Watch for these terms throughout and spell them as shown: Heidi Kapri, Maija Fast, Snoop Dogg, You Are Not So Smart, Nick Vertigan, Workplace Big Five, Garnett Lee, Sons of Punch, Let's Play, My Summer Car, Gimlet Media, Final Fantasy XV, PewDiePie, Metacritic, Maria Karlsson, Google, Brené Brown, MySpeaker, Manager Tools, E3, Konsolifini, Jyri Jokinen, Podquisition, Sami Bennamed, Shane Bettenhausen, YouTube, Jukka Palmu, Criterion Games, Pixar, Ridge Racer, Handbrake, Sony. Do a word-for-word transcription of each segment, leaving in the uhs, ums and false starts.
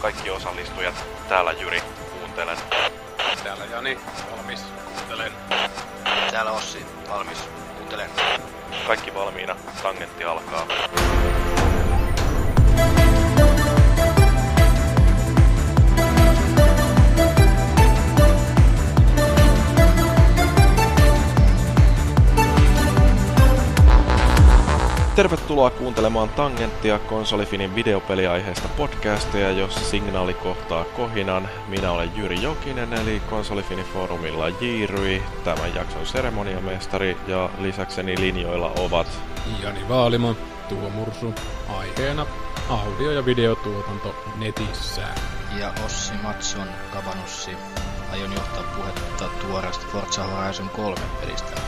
kaikki osallistujat. Täällä Jyri, kuuntelen. Täällä Jani, valmis, kuuntelen. Täällä Ossi, valmis, kuuntelen. Kaikki valmiina, tangentti alkaa. Tervetuloa kuuntelemaan Tangenttia, Konsolifinin videopeliaiheesta podcastia, jossa signaali kohtaa kohinan. Minä olen Jyri Jokinen, eli Konsolifini-foorumilla Jyri, tämän jakson seremoniamestari, ja lisäkseni linjoilla ovat Jani Vaalimo, Tuo Mursu, aiheena audio- ja videotuotanto netissä. Ja Ossi Mattson, Kavanussi, aion johtaa puhetta tuoreesta Forza Horizon kolme pelistä.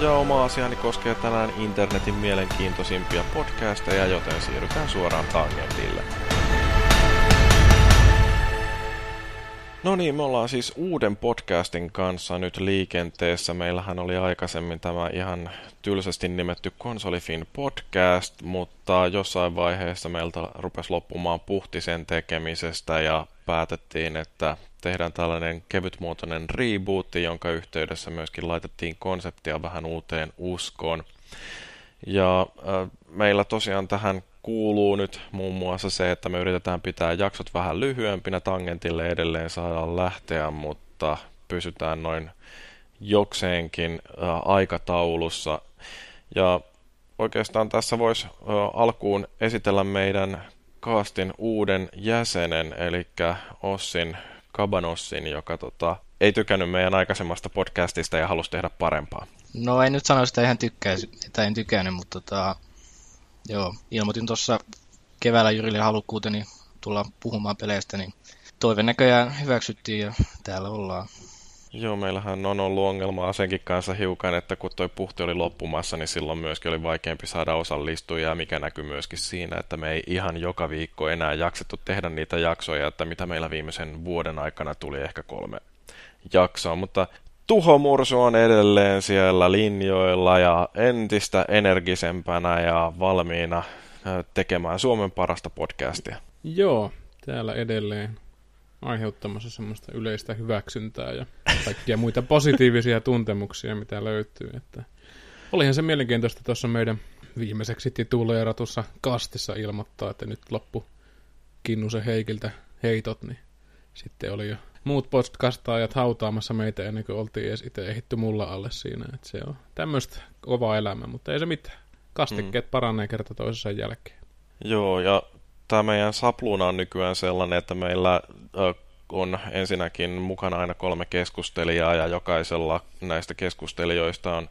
Ja oma asiani koskee tänään internetin mielenkiintoisimpia podcasteja, joten siirrytään suoraan tangentille. No niin, me ollaan siis uuden podcastin kanssa nyt liikenteessä. Meillähän oli aikaisemmin tämä ihan tylsästi nimetty Konsolifin podcast, mutta jossain vaiheessa meiltä rupesi loppumaan puhti sen tekemisestä ja päätettiin, että tehdään tällainen kevytmuotoinen reboot, jonka yhteydessä myöskin laitettiin konseptia vähän uuteen uskoon. Ja äh, meillä tosiaan tähän kuuluu nyt muun muassa se, että me yritetään pitää jaksot vähän lyhyempinä, tangentille edelleen saadaan lähteä, mutta pysytään noin jokseenkin äh, aikataulussa. Ja oikeastaan tässä voisi äh, alkuun esitellä meidän kaastin uuden jäsenen, eli Ossin Kabanossin, joka tota, ei tykännyt meidän aikaisemmasta podcastista ja halusi tehdä parempaa. No, en nyt sano sitä ihan tykkäisi, tai en tykännyt, mutta tota, joo, ilmoitin tuossa keväällä Jyrille halukkuuteni tulla puhumaan peleistä, niin toive näköjään hyväksyttiin ja täällä ollaan. Joo, meillähän on ollut ongelmaa senkin kanssa hiukan, että kun toi puhti oli loppumassa, niin silloin myöskin oli vaikeampi saada osallistujia, mikä näkyy myöskin siinä, että me ei ihan joka viikko enää jaksettu tehdä niitä jaksoja, että mitä meillä viimeisen vuoden aikana tuli ehkä kolme jaksoa, mutta Tuho Mursu on edelleen siellä linjoilla ja entistä energisempänä ja valmiina tekemään Suomen parasta podcastia. Joo, täällä edelleen aiheuttamassa semmoista yleistä hyväksyntää ja kaikkia muita positiivisia tuntemuksia, mitä löytyy. Että olihan se mielenkiintoista tuossa meidän viimeiseksi tituleeratussa kastissa ilmoittaa, että nyt loppu Kinnusen Heikiltä heitot, niin sitten oli jo muut podcastaajat hautaamassa meitä ennen kuin oltiin edes itse ehditty mulla alle siinä. Että se on tämmöistä kovaa elämää, mutta ei se mitään. Kastikkeet mm. paranee kerta toisensa jälkeen. Joo, ja tämä meidän sapluuna on nykyään sellainen, että meillä on ensinnäkin mukana aina kolme keskustelijaa ja jokaisella näistä keskustelijoista on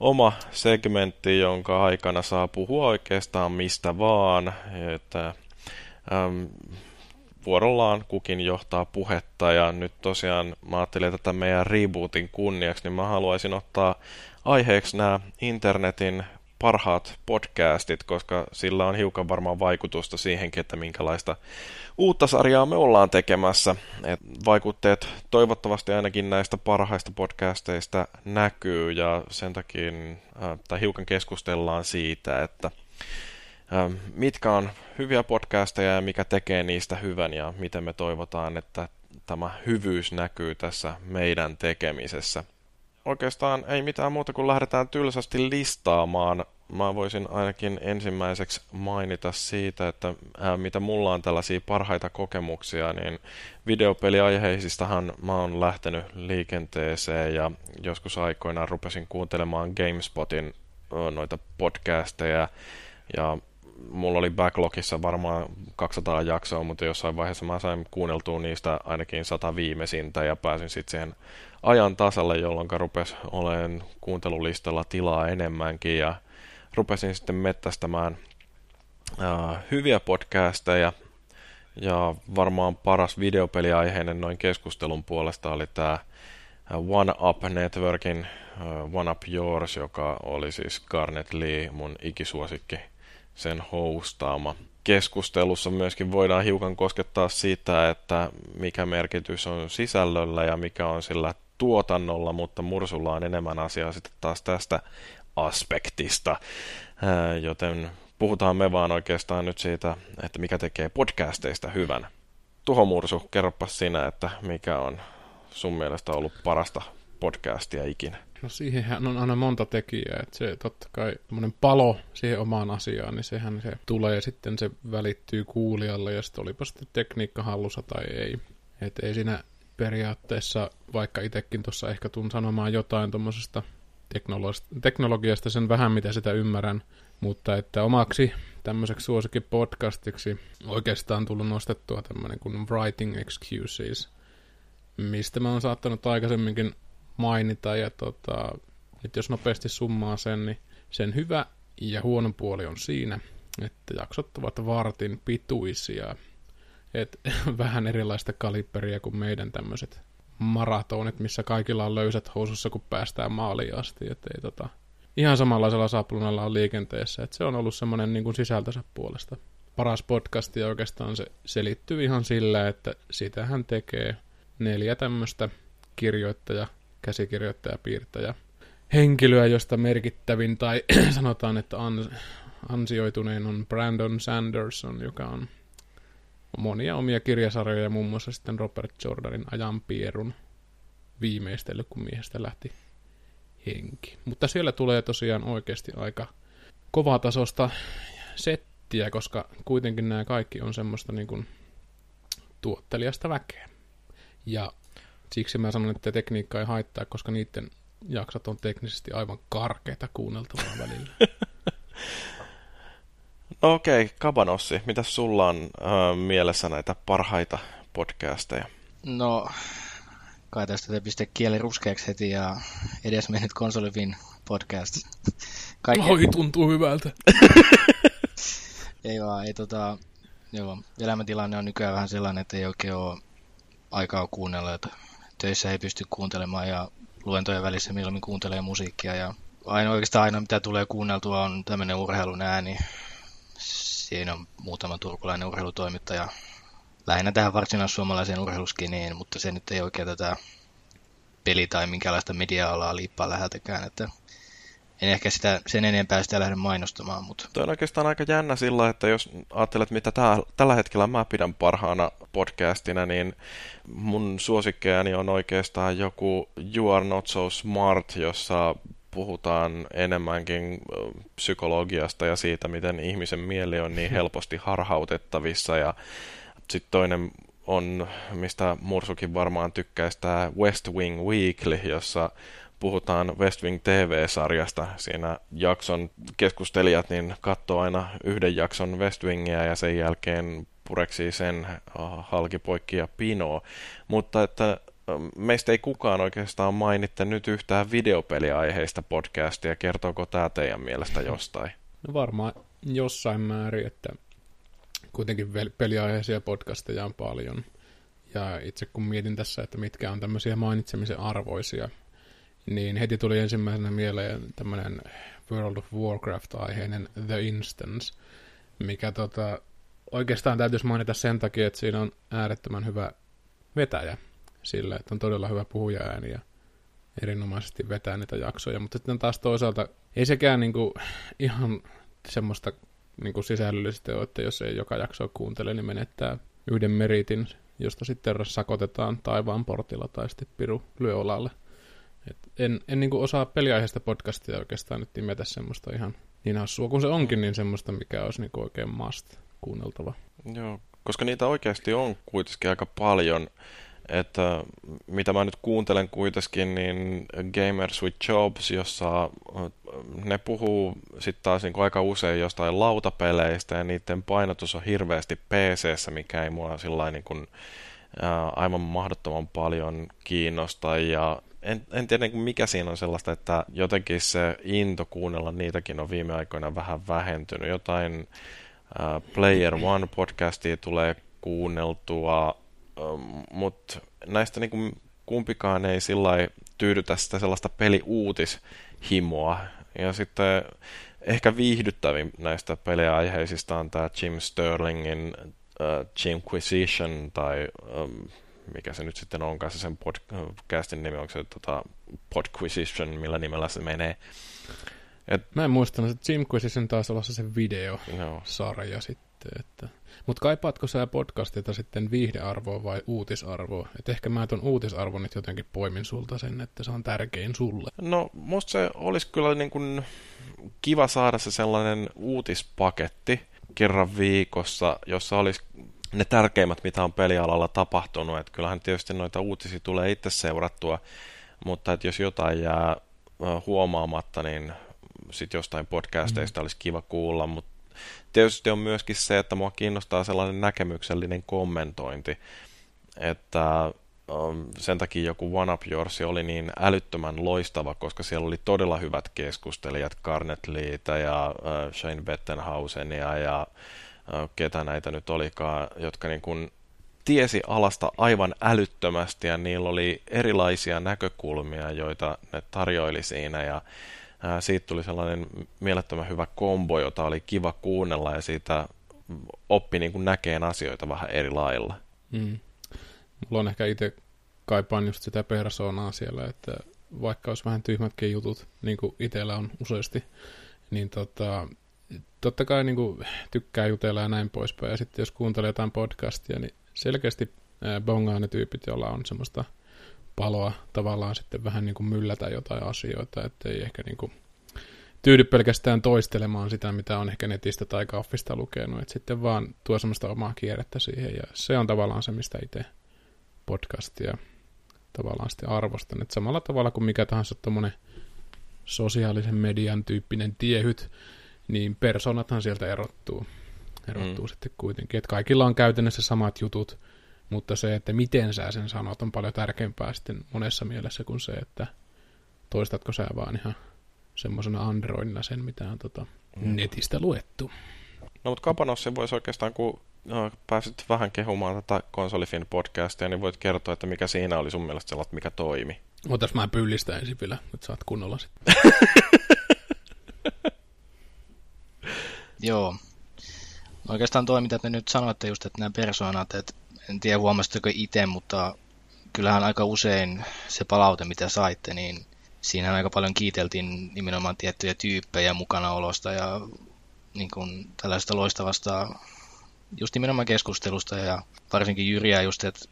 oma segmentti, jonka aikana saa puhua oikeastaan mistä vaan. Että, äm, vuorollaan kukin johtaa puhetta ja nyt tosiaan mä ajattelin, että meidän rebootin kunniaksi, niin mä haluaisin ottaa aiheeksi nämä internetin parhaat podcastit, koska sillä on hiukan varmaan vaikutusta siihenkin, että minkälaista uutta sarjaa me ollaan tekemässä. Et vaikutteet toivottavasti ainakin näistä parhaista podcasteista näkyy, ja sen takia äh, tai hiukan keskustellaan siitä, että äh, mitkä on hyviä podcasteja ja mikä tekee niistä hyvän, ja miten me toivotaan, että tämä hyvyys näkyy tässä meidän tekemisessä. Oikeastaan ei mitään muuta kuin lähdetään tylsästi listaamaan. Mä voisin ainakin ensimmäiseksi mainita siitä, että ää, mitä mulla on tällaisia parhaita kokemuksia, niin videopeliaiheisistahan mä oon lähtenyt liikenteeseen ja joskus aikoinaan rupesin kuuntelemaan GameSpotin ö, noita podcasteja ja mulla oli backlogissa varmaan kaksisataa jaksoa, mutta jossain vaiheessa mä sain kuunneltua niistä ainakin sata viimeisintä ja pääsin sitten siihen ajan tasalle, jolloin rupesi olemaan kuuntelulistalla tilaa enemmänkin ja rupesin sitten mettästämään äh, hyviä podcasteja ja varmaan paras videopeliaiheinen noin keskustelun puolesta oli tämä One Up Networkin äh, One Up Yours, joka oli siis Garnett Lee, mun ikisuosikki, sen hostaama. Keskustelussa myöskin voidaan hiukan koskettaa sitä, että mikä merkitys on sisällöllä ja mikä on sillä tuotannolla, mutta Mursulla on enemmän asiaa sitten taas tästä aspektista. Joten puhutaan me vaan oikeastaan nyt siitä, että mikä tekee podcasteista hyvän. Tuho Mursu, kerropas sinä, että mikä on sun mielestä ollut parasta podcastia ikinä? No siihenhän on aina monta tekijää, että se totta kai tämmöinen palo siihen omaan asiaan, niin sehän se tulee sitten, se välittyy kuulijalle ja sitten olipa sitten tekniikka hallussa tai ei. Että ei siinä periaatteessa, vaikka itsekin tuossa ehkä tuun sanomaan jotain tuommoisesta teknologi- teknologiasta sen vähän mitä sitä ymmärrän, mutta että omaksi tämmöiseksi suosikin podcastiksi oikeastaan tullut nostettua tämmöinen kuin Writing Excuses, mistä mä oon saattanut aikaisemminkin mainita, ja tota, nyt jos nopeasti summaa sen, niin sen hyvä ja huono puoli on siinä, että jaksot ovat vartin pituisia, et vähän erilaista kaliberia kuin meidän tämmöiset maratonit, missä kaikilla on löysät housussa, kun päästään maaliin asti, et ei tota, ihan samanlaisella saapulunalla on liikenteessä, että se on ollut semmoinen niin kuin sisältönsä puolesta paras podcast, ja oikeastaan se selittyy ihan sillä, että sitähän tekee neljä tämmöistä kirjoittaja, käsikirjoittaja, piirtäjä, henkilöä, josta merkittävin tai sanotaan, että ansioituneen on Brandon Sanderson, joka on monia omia kirjasarjoja, muun muassa sitten Robert Jordanin Ajanpyörän viimeistellyt, kun miehestä lähti henki. Mutta siellä tulee tosiaan oikeasti aika kovatasosta settiä, koska kuitenkin nämä kaikki on semmoista niin kuin tuottelijasta väkeä. Ja siksi mä sanon, että tekniikka ei haittaa, koska niiden jaksot on teknisesti aivan karkeita kuunneltavaa välillä. No okei, okay, Kabanossi, mitä sulla on äh, mielessä näitä parhaita podcasteja? No, kai tästä te piste kieli ruskeaksi heti ja edes mennyt Konsolifin podcast. Kaikki... Oi, tuntuu hyvältä. Ei vaan, ei tota... Joo, elämäntilanne on nykyään vähän sellainen, että ei oikein ole aikaa kuunnella, että töissä ei pysty kuuntelemaan ja luentojen välissä mieluummin kuuntelee musiikkia ja aina oikeastaan aina mitä tulee kuunneltua on tämmöinen urheilun ääni. Siinä on muutama turkulainen urheilutoimittaja. Lähinnä tähän varsinais-suomalaiseen urheiluskiniin, mutta se nyt ei oikein tätä peli- tai minkälaista media-alaa liippaa läheltäkään. Että en ehkä sitä, sen enempää sitä lähde mainostamaan. Mutta... Tuo on oikeastaan aika jännä sillä, että jos ajattelet, mitä tää, tällä hetkellä mä pidän parhaana podcastina, niin mun suosikkeeni on oikeastaan joku You Are Not So Smart, jossa... puhutaan enemmänkin psykologiasta ja siitä, miten ihmisen mieli on niin helposti harhautettavissa. Ja sitten toinen on, mistä Mursukin varmaan tykkäisi, tämä West Wing Weekly, jossa puhutaan West Wing T V-sarjasta. Siinä jakson keskustelijat niin katsoo aina yhden jakson West Wingiä ja sen jälkeen pureksii sen halki poikki ja pinoo. Mutta että... Meistä ei kukaan oikeastaan mainitte nyt yhtään videopeliaiheista podcastia. Kertooko tämä teidän mielestä jostain? No varmaan jossain määrin, että kuitenkin peliaiheisia podcasteja on paljon. Ja itse kun mietin tässä, että mitkä on tämmöisiä mainitsemisen arvoisia, niin heti tuli ensimmäisenä mieleen tämmöinen World of Warcraft-aiheinen The Instance, mikä tota, oikeastaan täytyisi mainita sen takia, että siinä on äärettömän hyvä vetäjä. Sillä, että on todella hyvä puhuja-ääni ja erinomaisesti vetää niitä jaksoja. Mutta sitten taas toisaalta ei sekään niinku ihan semmoista niinku sisällöllistä ole, että jos ei joka jaksoa kuuntele, niin menettää yhden meritin, josta sitten sakotetaan taivaan portilla tai sitten piru lyö olalle. Et en en niinku osaa peliaiheista podcastia oikeastaan nyt nimetä semmoista ihan niin hassua kuin se onkin, niin semmoista, mikä olisi niinku oikein must kuunneltava. Joo, koska niitä oikeasti on kuitenkin aika paljon. Että mitä mä nyt kuuntelen kuitenkin, niin Gamers with Jobs, jossa ne puhuu sitten taas niin kuin aika usein jostain lautapeleistä ja niiden painotus on hirveästi P C:ssä, mikä ei mua sillain niin kuin aivan mahdottoman paljon kiinnosta ja en, en tiedä mikä siinä on sellaista, että jotenkin se into kuunnella niitäkin on viime aikoina vähän vähentynyt. Jotain Player One podcastia tulee kuunneltua. Mutta näistä niinku kumpikaan ei sillai tyydytä sitä sellaista peliuutishimoa. Ja sitten ehkä viihdyttävin näistä peliaiheisista on tämä Jim Sterlingin uh, Jimquisition, tai um, mikä se nyt sitten onkaan se sen podcastin nimi, onko se tota, Podquisition, millä nimellä se menee. Et... Mä en muistanut, että Jimquisition taisi olla se video-sarja no. sitten. Että. Mutta kaipaatko sä podcastilta sitten viihdearvoa vai uutisarvoa? Et ehkä mä ton uutisarvon nyt jotenkin poimin sulta sen, että se on tärkein sulle. No musta se olisi kyllä niin kuin kiva saada se sellainen uutispaketti kerran viikossa, jossa olisi ne tärkeimmät, mitä on pelialalla tapahtunut. Et kyllähän tietysti noita uutisia tulee itse seurattua, mutta et jos jotain jää huomaamatta, niin sitten jostain podcasteista mm. olisi kiva kuulla, mutta tietysti on myöskin se, että mua kiinnostaa sellainen näkemyksellinen kommentointi, että sen takia joku One Up Yours oli niin älyttömän loistava, koska siellä oli todella hyvät keskustelijat, Garnett Leetä ja Shane Bettenhausenia ja ketä näitä nyt olikaan, jotka niin kuin tiesi alasta aivan älyttömästi ja niillä oli erilaisia näkökulmia, joita ne tarjoili siinä ja siitä tuli sellainen mielettömän hyvä kombo, jota oli kiva kuunnella ja siitä oppi niin kuin näkeen asioita vähän eri lailla. Mm. Mulla on ehkä itse kaipaan just sitä persoonaa siellä, että vaikka olisi vähän tyhmätkin jutut, niin kuin itsellä on useasti, niin tota, totta kai niin kuin tykkää jutella ja näin poispäin. Ja sitten jos kuuntelee jotain podcastia, niin selkeästi bongaa ne tyypit, joilla on semmoista paloa tavallaan sitten vähän niin kuin myllätä jotain asioita, ettei ehkä niin kuin tyydy pelkästään toistelemaan sitä, mitä on ehkä netistä tai kaffista lukenut, että sitten vaan tuo semmoista omaa kierrettä siihen, ja se on tavallaan se, mistä itse podcastia tavallaan sitten arvostan, että samalla tavalla kuin mikä tahansa tommonen sosiaalisen median tyyppinen tiehyt, niin persoonathan sieltä erottuu, erottuu mm. sitten kuitenkin, että kaikilla on käytännössä samat jutut, mutta se, että miten sä sen sanot, on paljon tärkeämpää sitten monessa mielessä kuin se, että toistatko sä vaan ihan semmoisena androidina sen, mitä on tota mm. netistä luettu. No mutta Kapanossi voisi oikeastaan, kun no, pääsit vähän kehumaan tätä Konsolifin podcastia, niin voit kertoa, että mikä siinä oli sun mielestä sellainen, mikä toimi. Otas mä pyllistä ensin vielä, että saat kunnolla sitten. Joo. Oikeastaan toi, mitä te nyt sanoitte just, että nämä persoonat, että en tiedä huomasitteko itse, mutta kyllähän aika usein se palaute, mitä saitte, niin siinähän aika paljon kiiteltiin nimenomaan tiettyjä tyyppejä mukanaolosta ja niin kuin tällaista loistavasta just nimenomaan keskustelusta ja varsinkin Jyriä just, että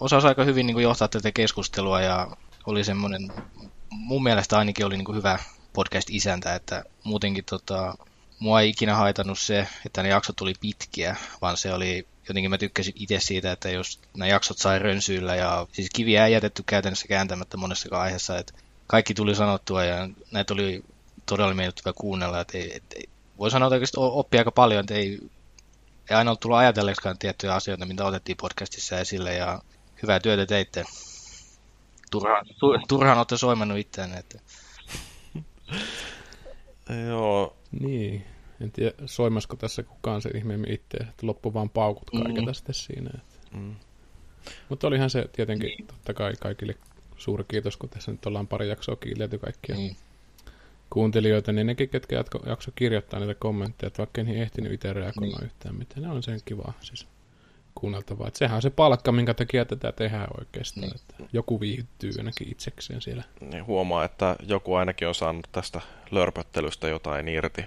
osasi aika hyvin niin kuin johtaa tätä keskustelua ja oli semmoinen, mun mielestä ainakin oli niin kuin hyvä podcast-isäntä, että muutenkin tota, mua ei ikinä haitannut se, että ne jaksot tuli pitkiä, vaan se oli jotenkin mä tykkäsin itse siitä, että jos nämä jaksot sai rönsyillä ja siis kiviä ei jätetty käytännössä kääntämättä monessakaan aiheessa, että kaikki tuli sanottua ja näitä oli todella miellyttävä kuunnella, että ei, et, voi sanoa, että oikeasti oppii aika paljon, että ei, ei aina ollut tullut ajatelleeksikaan tiettyjä asioita, mitä otettiin podcastissa esille ja hyvää työtä teitte. Turhaan, turhaan olette soimannut itseänne. Että. Joo, niin. En tiedä, soimasiko tässä kukaan se ihmeemmin itseä, että loppu vaan paukut kaikilta mm. sitten siinä. Mm. Mutta olihan se tietenkin niin. Totta kai kaikille suuri kiitos, kun tässä nyt ollaan pari jaksoa kiitelty kaikkia niin. kuuntelijoita, niin nekin, ketkä jatko, jakso kirjoittaa niitä kommentteja, että vaikka en he ehtinyt itse reagoida niin. yhtään mitään, ne on sen kivaa siis kuunneltavaa. Et sehän on se palkka, minkä takia tätä tehdään oikeastaan, niin. että joku viihtyy ainakin itsekseen siellä. Niin huomaa, että joku ainakin on saanut tästä lörpöttelystä jotain irti.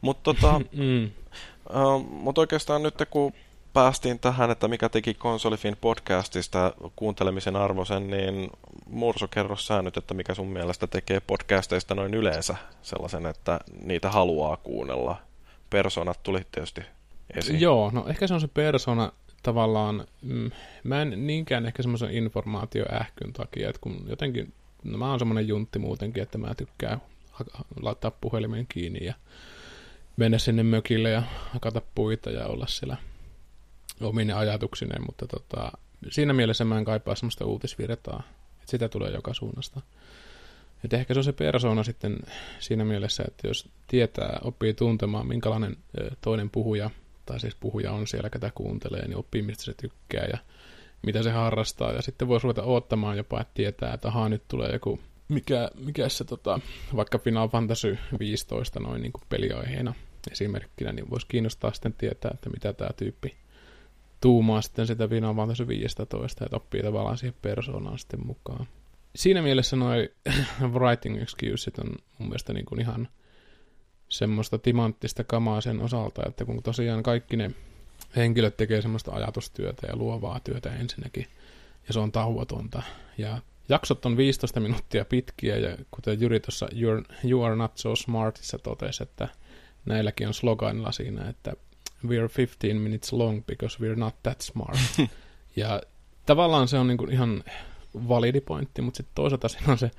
Mutta tota, mm. uh, mut oikeastaan nyt kun päästiin tähän, että mikä teki Konsolifin podcastista kuuntelemisen arvoisen, niin Murso, kerro sä nyt, että mikä sun mielestä tekee podcasteista noin yleensä sellaisen, että niitä haluaa kuunnella. Persoonat tuli tietysti esiin. Joo, no ehkä se on se persoona tavallaan, mm, mä en niinkään ehkä semmoisen informaatioähkyn takia, että kun jotenkin, no mä oon semmoinen juntti muutenkin, että mä tykkään laittaa puhelimen kiinni ja mennä sinne mökille ja hakata puita ja olla siellä omine ajatuksineen, mutta tota, siinä mielessä mä en kaipaa semmoista uutisvirtaa, että sitä tulee joka suunnasta. Et ehkä se on se persoona sitten siinä mielessä, että jos tietää, oppii tuntemaan, minkälainen toinen puhuja, tai siis puhuja on siellä, ketä kuuntelee, niin oppii, mistä se tykkää ja mitä se harrastaa, ja sitten voisi ruveta oottamaan jopa, että tietää, että ahaa, nyt tulee joku Mikä, mikä se tota, vaikka Final Fantasy viisitoista noin niin kuin peliaiheena esimerkkinä, niin voisi kiinnostaa sitten tietää, että mitä tämä tyyppi tuumaa sitten sitä Final Fantasy viisitoista, että oppii tavallaan siihen persoonaan sitten mukaan. Siinä mielessä noi Writing Excuses on mun mielestä niin kuin ihan semmoista timanttista kamaa sen osalta, että kun tosiaan kaikki ne henkilöt tekee semmoista ajatustyötä ja luovaa työtä ensinnäkin, ja se on tauotonta. Ja jaksot on viisitoista minuuttia pitkiä, ja kuten Jyri tuossa You Are Not So Smartissa totesi, että näilläkin on sloganilla siinä, että we're fifteen minutes long because we're not that smart. Ja tavallaan se on niinku ihan validi pointti, mutta sitten toisaalta siinä on se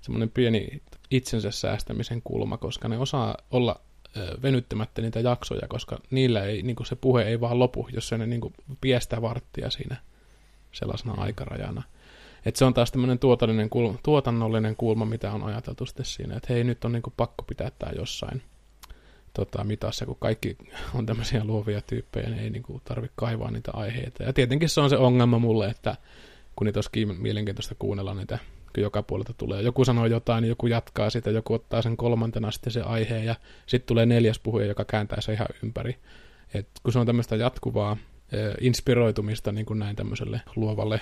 semmoinen pieni itsensä säästämisen kulma, koska ne osaa olla venyttämättä niitä jaksoja, koska niillä ei, niinku se puhe ei vaan lopu, jos se ne niinku piestä varttia siinä sellaisena aikarajana. Et se on taas tämmöinen kulma, tuotannollinen kulma, mitä on ajateltu sitten siinä, että hei, nyt on niinku pakko pitää tämä jossain tota, mitassa, kun kaikki on tämmöisiä luovia tyyppejä, niin ei niinku tarvitse kaivaa niitä aiheita. Ja tietenkin se on se ongelma mulle, että kun niitä olisi mielenkiintoista kuunnella niitä, kun joka puolelta tulee. Joku sanoo jotain, niin joku jatkaa sitä, joku ottaa sen kolmantena sitten se aiheen, ja sitten tulee neljäs puhuja, joka kääntää se ihan ympäri. Et kun se on tämmöistä jatkuvaa eh, inspiroitumista niin kuin näin tämmöiselle luovalle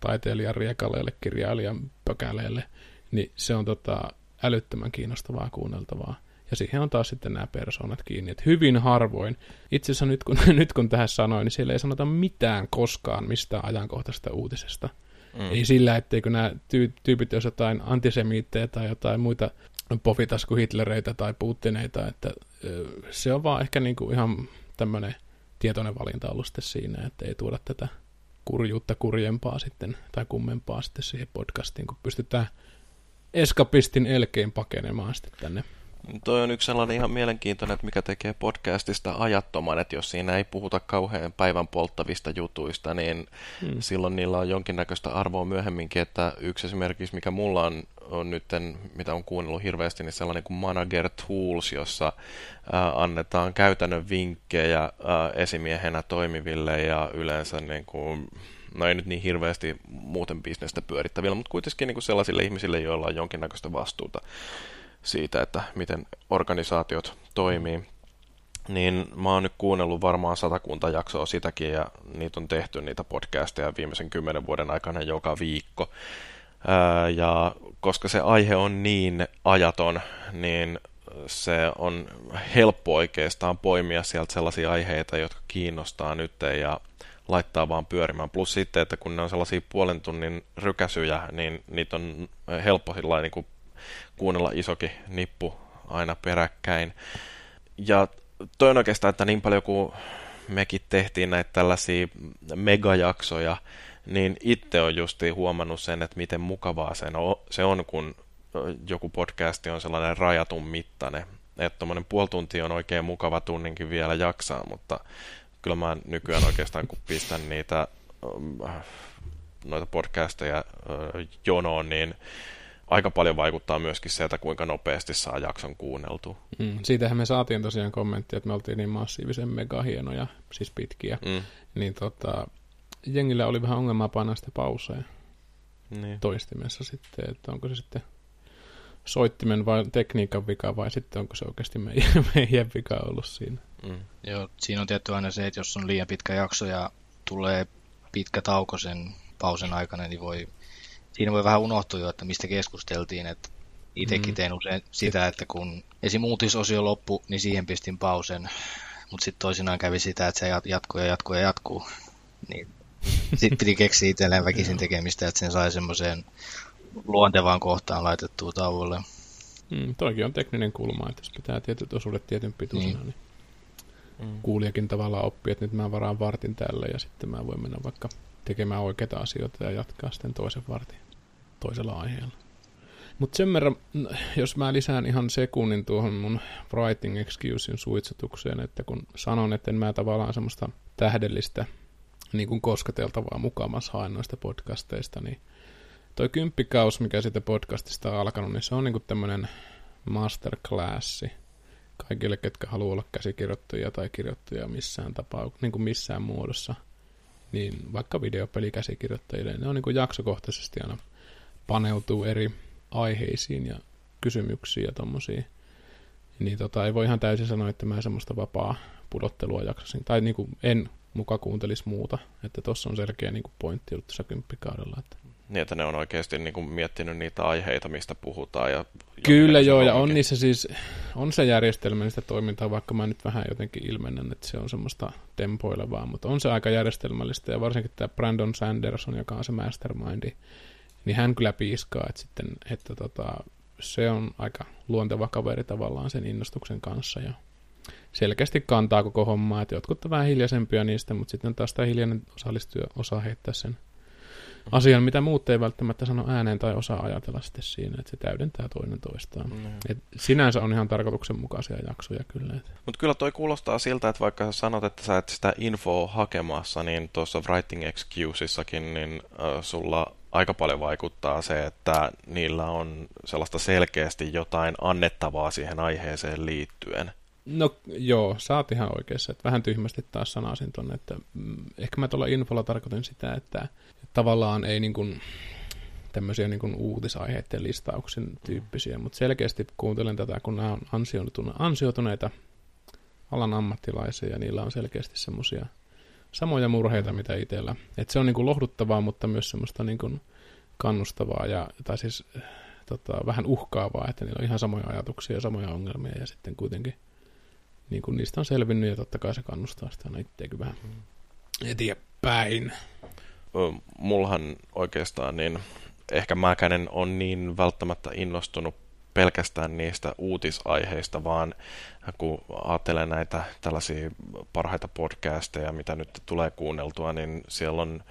taiteilijan riekaleelle, kirjailijan pökäleelle, niin se on tota, älyttömän kiinnostavaa kuunneltavaa. Ja siihen on taas sitten nämä persoonat kiinni. Et hyvin harvoin, itse asiassa nyt kun, nyt kun tähän sanoin, niin siellä ei sanota mitään koskaan mistään ajankohtaisesta uutisesta. Mm. Ei sillä, etteikö nämä tyy- tyypit jos jotain antisemiittejä tai jotain muita pofitaskuhitlereitä tai Putineita, että se on vaan ehkä niinku ihan tämmöinen tietoinen valinta ollut sitten siinä, että ei tuoda tätä kurjuutta kurjempaa sitten tai kummempaa sitten siihen podcastiin, kun pystytään eskapistin elkein pakenemaan sitten tänne. Toi on yksi sellainen ihan mielenkiintoinen, että mikä tekee podcastista ajattoman, että jos siinä ei puhuta kauhean päivän polttavista jutuista, niin hmm. silloin niillä on jonkinnäköistä arvoa myöhemminkin, että yksi esimerkiksi, mikä mulla on, on nyt, mitä on kuunnellut hirveästi, niin sellainen kuin Manager Tools, jossa ää, annetaan käytännön vinkkejä ää, esimiehenä toimiville ja yleensä niin kuin, no ei nyt niin hirveästi muuten bisnestä pyörittävillä, mutta kuitenkin niin kuin sellaisille ihmisille, joilla on jonkinnäköistä vastuuta siitä, että miten organisaatiot toimii, niin mä oon nyt kuunnellut varmaan satakunta jaksoa sitäkin, ja niitä on tehty niitä podcasteja viimeisen kymmenen vuoden aikana joka viikko. Ää, ja koska se aihe on niin ajaton, niin se on helppo oikeastaan poimia sieltä sellaisia aiheita, jotka kiinnostaa nyt ja laittaa vaan pyörimään. Plus sitten, että kun ne on sellaisia puolen tunnin rykäsyjä, niin niitä on helppo sillä niin kuin kuunnella isokin nippu aina peräkkäin. Ja toi on oikeastaan, että niin paljon kuin mekin tehtiin näitä tällaisia megajaksoja, niin itse on justiin huomannut sen, että miten mukavaa se on, kun joku podcasti on sellainen rajatun mittainen. Että tommoinen puoli tuntia on oikein mukava tunninkin vielä jaksaa, mutta kyllä mä nykyään oikeastaan kun pistän niitä noita podcasteja jonoon, niin aika paljon vaikuttaa myöskin se, että kuinka nopeasti saa jakson kuunneltua. Mm. Siitähän me saatiin tosiaan kommenttia, että me oltiin niin massiivisen megahienoja, siis pitkiä. Mm. Niin tota, jengillä oli vähän ongelmaa painaa sitä pausea niin toistimessa sitten, että onko se sitten soittimen vai tekniikan vika vai sitten onko se oikeasti meidän, meidän vika ollut siinä. Mm. Joo, siinä on tietty aina se, että jos on liian pitkä jakso ja tulee pitkä tauko sen pausen aikana, niin voi siinä voi vähän unohtua jo, että mistä keskusteltiin, että itsekin tein usein sitä, että kun esim. Uutisosio loppui, niin siihen pistin pausen, mutta sitten toisinaan kävi sitä, että se jatkuu ja jatkuu ja jatkuu. Niin sitten piti keksiä itselleen väkisin tekemistä, että sen sai semmoiseen luontevaan kohtaan laitettua tauolle. Mm, toikin on tekninen kulma, että jos pitää tietyt osuudet tietyn pituisena, mm. niin mm. kuulijakin tavallaan oppii, että nyt mä varaan vartin tälle ja sitten mä voin mennä vaikka tekemään oikeita asioita ja jatkaa sitten toisen vartin toisella aiheella. Mutta sen verran, jos mä lisään ihan sekunnin tuohon mun Writing Excusesin suitsutukseen, että kun sanon, että en mä tavallaan semmoista tähdellistä niin kuin kosketeltavaa mukamas haen noista podcasteista, niin toi kymppikaus, mikä siitä podcastista on alkanut, niin se on niin kuin tämmöinen masterclassi kaikille, ketkä haluaa olla käsikirjoittajia tai kirjoittajia missään tapauksessa, niin kuin missään muodossa. Niin vaikka videopelikäsikirjoittajille, ne on niin kuin jaksokohtaisesti aina paneutuu eri aiheisiin ja kysymyksiin ja tommosiin. Niin tota, ei voi ihan täysin sanoa, että mä semmoista vapaa pudottelua jaksasin. Tai niin kuin en muka kuuntelisi muuta. Että tossa on selkeä niin kuin pointti ollut tuossa kymppikaudella. Että Niin, että ne on oikeasti niin kuin miettinyt niitä aiheita, mistä puhutaan. Ja kyllä joo, ja on niissä siis, on se järjestelmällistä toimintaa, vaikka mä nyt vähän jotenkin ilmennän, että se on semmoista tempoilevaa, mutta on se aika järjestelmällistä, ja varsinkin tämä Brandon Sanderson, joka on se mastermindi, niin hän kyllä piiskaa, että, sitten, että tota, se on aika luonteva kaveri tavallaan sen innostuksen kanssa, ja selkeästi kantaa koko hommaa, että jotkut on vähän hiljaisempia niistä, mutta sitten taas tämä hiljainen osallistuja osaa heittää sen asian, mitä muut ei välttämättä sano ääneen tai osaa ajatella sitten siinä, että se täydentää toinen toistaan. Mm. Et sinänsä on ihan tarkoituksenmukaisia jaksoja kyllä. Mutta kyllä toi kuulostaa siltä, että vaikka sanot, että sä et sitä infoa hakemassa, niin tuossa Writing Excusessakin, niin äh, sulla aika paljon vaikuttaa se, että niillä on sellaista selkeästi jotain annettavaa siihen aiheeseen liittyen. No joo, sä oot ihan oikeassa. Että vähän tyhmästi taas sanasin tuonne, että mm, ehkä mä tuolla infolla tarkoitin sitä, että, että tavallaan ei niin kuin, tämmöisiä niin kuin uutisaiheiden listauksen tyyppisiä, mutta selkeästi kuuntelen tätä, kun nämä on ansioituneita, ansioituneita alan ammattilaisia, ja niillä on selkeästi semmoisia samoja murheita, mitä itsellä. Että se on niin kuin lohduttavaa, mutta myös semmoista niin kuin kannustavaa, ja, tai siis tota, vähän uhkaavaa, että niillä on ihan samoja ajatuksia ja samoja ongelmia, ja sitten kuitenkin niin kun niistä on selvinnyt, ja totta kai se kannustaa sitä aina itseäkin vähän eteenpäin. Mullahan oikeastaan, niin ehkä mäkään en ole niin välttämättä innostunut pelkästään niistä uutisaiheista, vaan kun ajattelee näitä tällaisia parhaita podcasteja, mitä nyt tulee kuunneltua, niin siellä on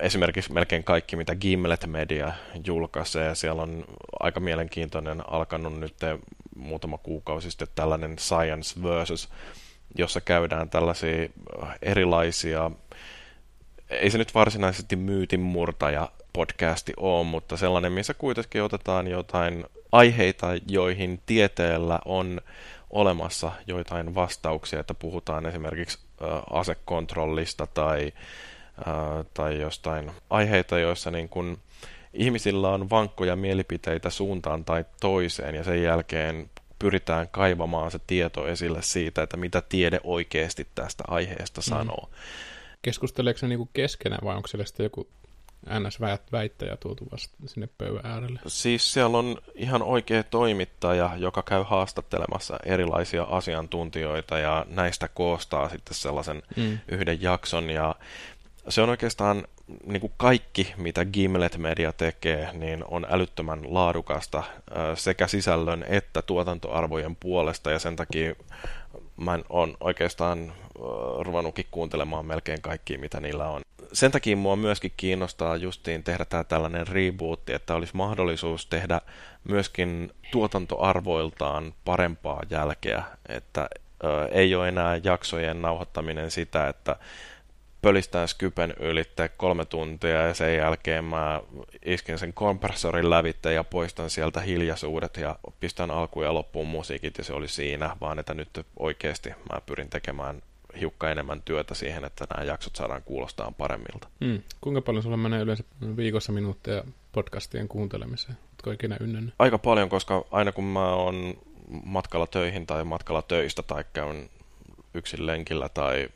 esimerkiksi melkein kaikki, mitä Gimlet Media julkaisee. Siellä on aika mielenkiintoinen alkanut nyt muutama kuukausi sitten tällainen Science Versus, jossa käydään tällaisia erilaisia, ei se nyt varsinaisesti myytinmurtaja-podcasti ole, mutta sellainen, missä kuitenkin otetaan jotain aiheita, joihin tieteellä on olemassa joitain vastauksia, että puhutaan esimerkiksi asekontrollista tai tai jostain aiheita, joissa niin kun ihmisillä on vankkoja mielipiteitä suuntaan tai toiseen, ja sen jälkeen pyritään kaivamaan se tieto esille siitä, että mitä tiede oikeasti tästä aiheesta sanoo. Mm. Keskusteleeko se niinku keskenään, vai onko siellä sitten joku N S-väittäjä tuotu vasta sinne pöydän äärelle? Siis siellä on ihan oikea toimittaja, joka käy haastattelemassa erilaisia asiantuntijoita, ja näistä koostaa sitten sellaisen mm. yhden jakson, ja se on oikeastaan niin kuin kaikki, mitä Gimlet Media tekee, niin on älyttömän laadukasta sekä sisällön että tuotantoarvojen puolesta, ja sen takia mä oon oikeastaan ruvennutkin kuuntelemaan melkein kaikkia, mitä niillä on. Sen takia mua myöskin kiinnostaa justiin tehdä tää tällainen reboot, että olisi mahdollisuus tehdä myöskin tuotantoarvoiltaan parempaa jälkeä, että ö, ei ole enää jaksojen nauhoittaminen sitä, että pölistään Skypen ylitte kolme tuntia, ja sen jälkeen mä iskin sen kompressorin lävitteen ja poistan sieltä hiljaisuudet ja pistän alkuun ja loppuun musiikit, ja se oli siinä, vaan että nyt oikeasti mä pyrin tekemään hiukkaan enemmän työtä siihen, että nämä jaksot saadaan kuulostaa paremmilta. Hmm. Kuinka paljon sulla menee yleensä viikossa minuutteja podcastien kuuntelemiseen? Oletko ikinä ynnännyt? Aika paljon, koska aina kun mä oon matkalla töihin tai matkalla töistä tai käyn yksin lenkillä tai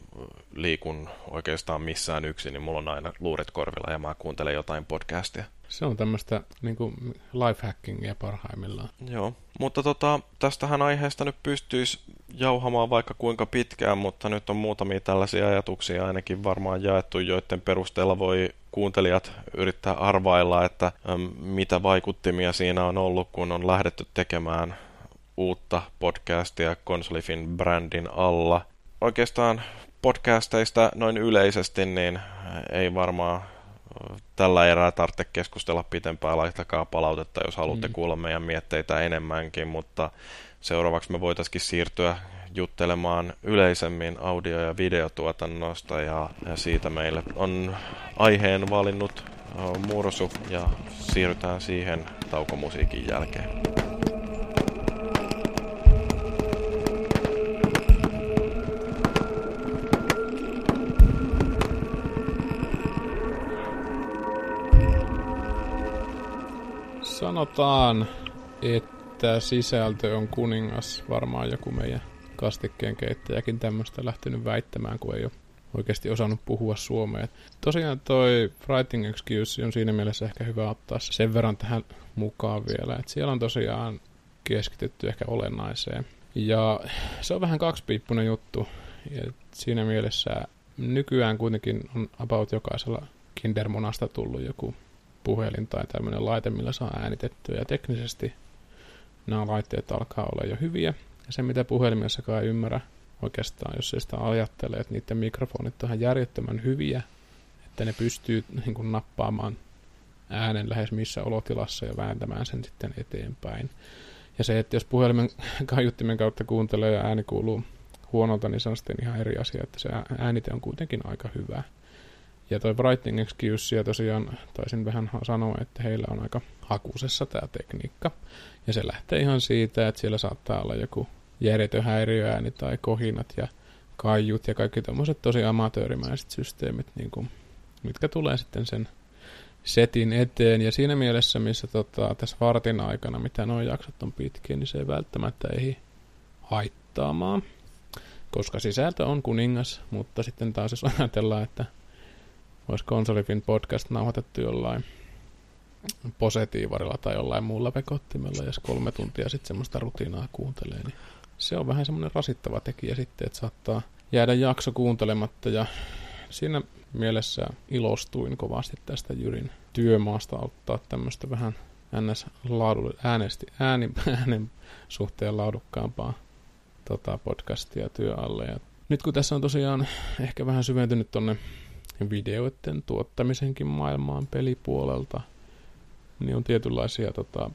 liikun oikeastaan missään yksin, niin mulla on aina luurit korvilla ja mä kuuntelen jotain podcastia. Se on tämmöistä niin kuin lifehackingia parhaimmillaan. Joo, mutta tota, tästähän aiheesta nyt pystyisi jauhamaan vaikka kuinka pitkään, mutta nyt on muutamia tällaisia ajatuksia ainakin varmaan jaettu, joiden perusteella voi kuuntelijat yrittää arvailla, että mitä vaikuttimia siinä on ollut, kun on lähdetty tekemään uutta podcastia Konsolifin brändin alla. Oikeastaan podcasteista noin yleisesti, niin ei varmaan tällä erää tarvitse keskustella pitempään. Laittakaa palautetta, jos haluatte mm. kuulla meidän mietteitä enemmänkin, mutta seuraavaksi me voitaisiin siirtyä juttelemaan yleisemmin audio- ja videotuotannosta, ja, ja siitä meille on aiheen valinnut Mursu, ja siirrytään siihen taukomusiikin jälkeen. Sanotaan, että sisältö on kuningas. Varmaan joku meidän kastikkeen keittäjäkin tämmöistä lähtenyt väittämään, kun ei ole oikeasti osannut puhua suomea. Tosiaan toi Writing Excuse on siinä mielessä ehkä hyvä ottaa sen verran tähän mukaan vielä, että siellä on tosiaan keskitytty ehkä olennaiseen. Ja se on vähän kaksipiippunen juttu, et siinä mielessä nykyään kuitenkin on about jokaisella Kindermonasta tullut joku puhelin tai tämmöinen laite, millä saa äänitettyä, ja teknisesti nämä laitteet alkaa olla jo hyviä, ja se mitä puhelimessakaan ei ymmärrä oikeastaan, jos ei sitä ajattele, että niiden mikrofonit on ihan järjettömän hyviä, että ne pystyy niin kuin nappaamaan äänen lähes missä olotilassa ja vääntämään sen sitten eteenpäin. Ja se, että jos puhelimen kaiuttimen kautta kuuntelee ja ääni kuuluu huonolta, niin se on sitten ihan eri asia, että se äänite on kuitenkin aika hyvä. Ja toi Writing Excuse, tosiaan taisin vähän sanoa, että heillä on aika hakusessa tämä tekniikka. Ja se lähtee ihan siitä, että siellä saattaa olla joku järjetön häiriöääni tai kohinat ja kaiut ja kaikki tommoset tosi amatöörimäiset systeemit, niin kuin, mitkä tulee sitten sen setin eteen. Ja siinä mielessä, missä tota, tässä vartin aikana, mitä nuo jaksot on pitkiä, niin se ei välttämättä ehdi haittaamaan, koska sisältö on kuningas, mutta sitten taas jos ajatellaan, että olisi Konsolifin podcast nauhoitettu jollain positiivarilla tai jollain muulla vekottimella, ja jos kolme tuntia sitten semmoista rutiinaa kuuntelee, niin se on vähän semmoinen rasittava tekijä sitten, että saattaa jäädä jakso kuuntelematta, ja siinä mielessä ilostuin kovasti tästä Jyrin työmaasta ottaa tämmöistä vähän ns. Äänesti, ääni, äänen suhteen laadukkaampaa tota podcastia työalle. Ja nyt kun tässä on tosiaan ehkä vähän syventynyt tonne videoiden tuottamisenkin maailmaan pelipuolelta, niin on tietynlaisia tota,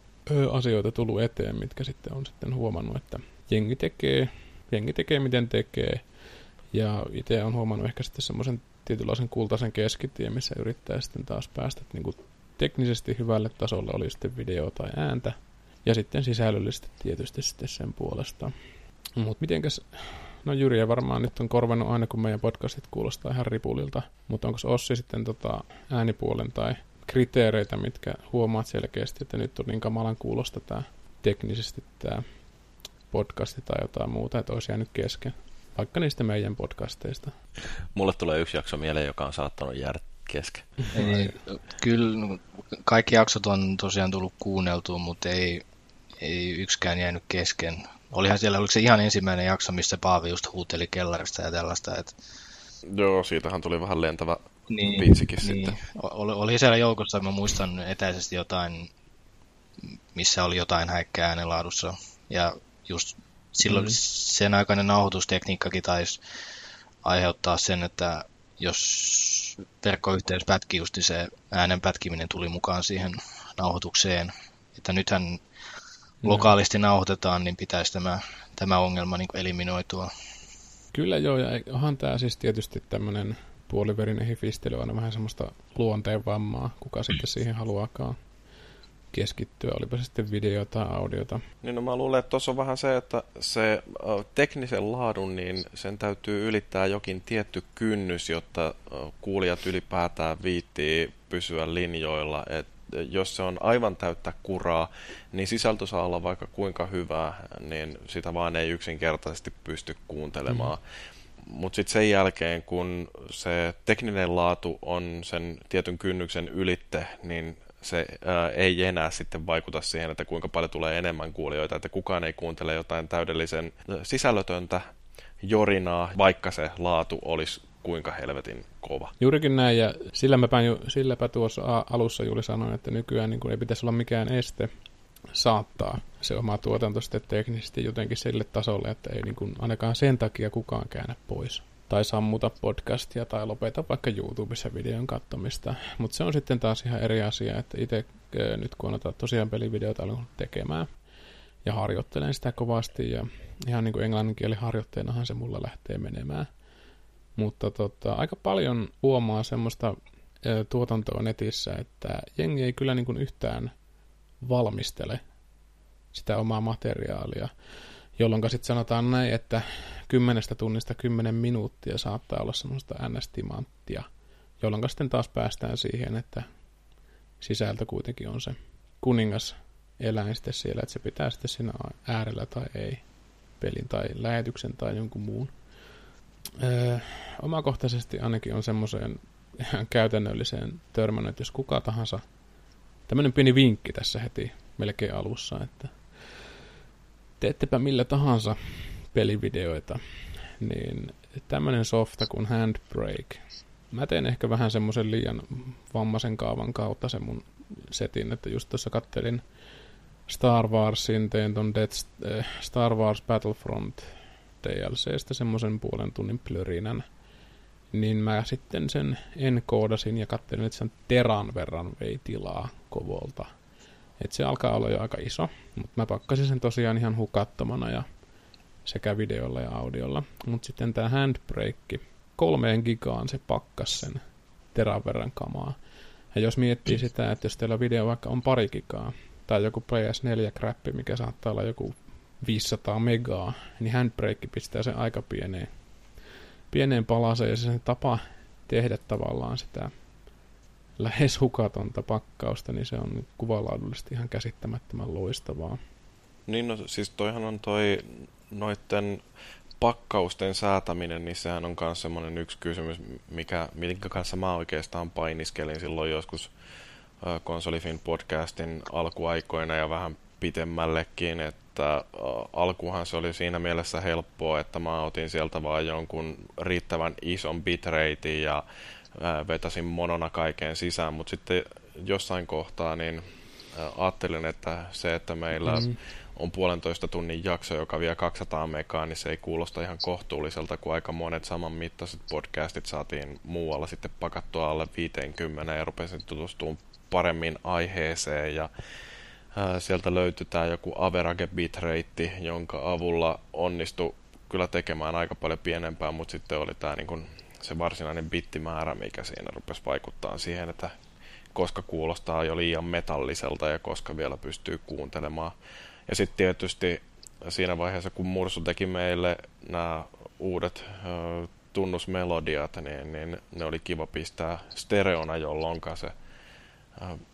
asioita tullut eteen, mitkä sitten on sitten huomannut, että jengi tekee, jengi tekee miten tekee, ja itse on huomannut ehkä sitten semmoisen tietynlaisen kultaisen keskitien, missä yrittää sitten taas päästä niin kuin teknisesti hyvälle tasolle, oli sitten video tai ääntä, ja sitten sisällöllisesti tietysti sitten sen puolesta. Mutta mitenkäs, no Jyriä varmaan nyt on korvannut aina, kun meidän podcastit kuulostaa ihan ripulilta, mutta onko Ossi sitten tota äänipuolen tai kriteereitä, mitkä huomaat selkeästi, että nyt on niin kamalan kuulosta tämä teknisesti tämä podcasti tai jotain muuta, että olisi jäänyt kesken, vaikka niistä meidän podcasteista? Mulle tulee yksi jakso mieleen, joka on saattanut jäädä kesken. Ei, kyllä kaikki jaksot on tosiaan tullut kuunneltua, mutta ei, ei yksikään jäänyt kesken. Olihan siellä, oliko se ihan ensimmäinen jakso, missä Paavi just huuteli kellarista ja tällaista. Että... Joo, siitähän tuli vähän lentävä niin, viitsikin niin. Sitten. Oli, oli siellä joukossa, mä muistan etäisesti jotain, missä oli jotain häikkää äänenlaadussa. Ja just silloin mm-hmm. sen aikainen nauhoitustekniikkakin taisi aiheuttaa sen, että jos verkkoyhteys pätki just, niin se äänen pätkiminen tuli mukaan siihen nauhoitukseen. Että nythän... lokaalisti nauhoitetaan, niin pitäisi tämä, tämä ongelma niin kuin eliminoitua. Kyllä joo, ja onhan tämä siis tietysti tämmöinen puoliverinen hifistely on aina vähän semmoista luonteenvammaa, kuka sitten siihen haluaakaan keskittyä, olipa se sitten video tai audiota. Niin no mä luulen, että tuossa on vähän se, että se teknisen laadun, niin sen täytyy ylittää jokin tietty kynnys, jotta kuulijat ylipäätään viittii pysyä linjoilla, että jos se on aivan täyttä kuraa, niin sisältö saa olla vaikka kuinka hyvää, niin sitä vaan ei yksinkertaisesti pysty kuuntelemaan. Mm. Mutta sitten sen jälkeen, kun se tekninen laatu on sen tietyn kynnyksen ylitte, niin se ää, ei enää sitten vaikuta siihen, että kuinka paljon tulee enemmän kuulijoita, että kukaan ei kuuntele jotain täydellisen sisällötöntä jorinaa, vaikka se laatu olisi kuinka helvetin kova. Juurikin näin, ja silläpä, silläpä tuossa alussa Juli sanoi, että nykyään niin kuin ei pitäisi olla mikään este saattaa se oma tuotanto sitten teknisesti jotenkin sille tasolle, että ei niin kuin ainakaan sen takia kukaan käännä pois. Tai sammuta podcastia tai lopeta vaikka YouTubessa videon katsomista. Mutta se on sitten taas ihan eri asia, että itse nyt kun on tosiaan pelivideoita alun tekemään ja harjoittelen sitä kovasti, ja ihan niin kuin englannin kielen harjoitteinahan se mulla lähtee menemään. Mutta tota, aika paljon huomaa semmoista ö, tuotantoa netissä, että jengi ei kyllä niin kuin yhtään valmistele sitä omaa materiaalia, jolloin sitten sanotaan näin, että kymmenestä tunnista kymmenen minuuttia saattaa olla semmoista ns-timanttia, jolloin sitten taas päästään siihen, että sisältö kuitenkin on se kuningas eläin sitten siellä, että se pitää sitten siinä äärellä tai ei, pelin tai lähetyksen tai jonkun muun Öö, omakohtaisesti ainakin on semmoiseen ihan käytännölliseen törmännyt, jos kuka tahansa. Tämmöinen pieni vinkki tässä heti melkein alussa, että teettepä millä tahansa pelivideoita, niin tämmöinen softa kuin Handbrake. Mä teen ehkä vähän semmoisen liian vammaisen kaavan kautta sen mun setin, että just tuossa kattelin Star Warsin, tein ton Death, äh, Star Wars Battlefront D L C:stä semmoisen puolen tunnin plörinän, niin mä sitten sen enkoodasin ja kattelin, että sen teran verran vei tilaa kovolta. Et se alkaa olla jo aika iso, mutta mä pakkasin sen tosiaan ihan hukattomana ja sekä videolla ja audiolla. Mutta sitten tää Handbrake, kolmeen gigaan se pakkas sen teran verran kamaa. Ja jos miettii sitä, että jos teillä video vaikka on pari gigaa, tai joku P S neljä-crappi, mikä saattaa olla joku viisisataa megaa, niin Handbrake pistää sen aika pieneen, pieneen palaseen, ja se tapa tehdä tavallaan sitä lähes hukatonta pakkausta, niin se on kuvalaadullisesti ihan käsittämättömän loistavaa. Niin, no siis toihan on toi noitten pakkausten säätäminen, niin sehän on myös semmoinen yksi kysymys, mikä, minkä kanssa mä oikeastaan painiskelin silloin joskus Konsolifin podcastin alkuaikoina ja vähän pitemmällekin, että alkuhan se oli siinä mielessä helppoa, että mä otin sieltä vaan jonkun riittävän ison bitreitin ja vetäsin monona kaiken sisään, mutta sitten jossain kohtaa niin ajattelin, että se, että meillä mm-hmm. on puolentoista tunnin jakso, joka vie kaksisataa megaa, niin se ei kuulosta ihan kohtuulliselta, kun aika monet samanmittaiset podcastit saatiin muualla sitten pakattua alle viisikymmentä ja rupesin tutustumaan paremmin aiheeseen ja ää, sieltä löytyi tämä joku average bitrate, jonka avulla onnistui kyllä tekemään aika paljon pienempää, mutta sitten oli tämä niinku, se varsinainen bittimäärä, mikä siinä rupesi vaikuttaa siihen, että koska kuulostaa jo liian metalliselta ja koska vielä pystyy kuuntelemaan. Ja sitten tietysti siinä vaiheessa, kun Mursu teki meille nämä uudet ö, tunnusmelodiat, niin, niin ne oli kiva pistää stereona, jolloin se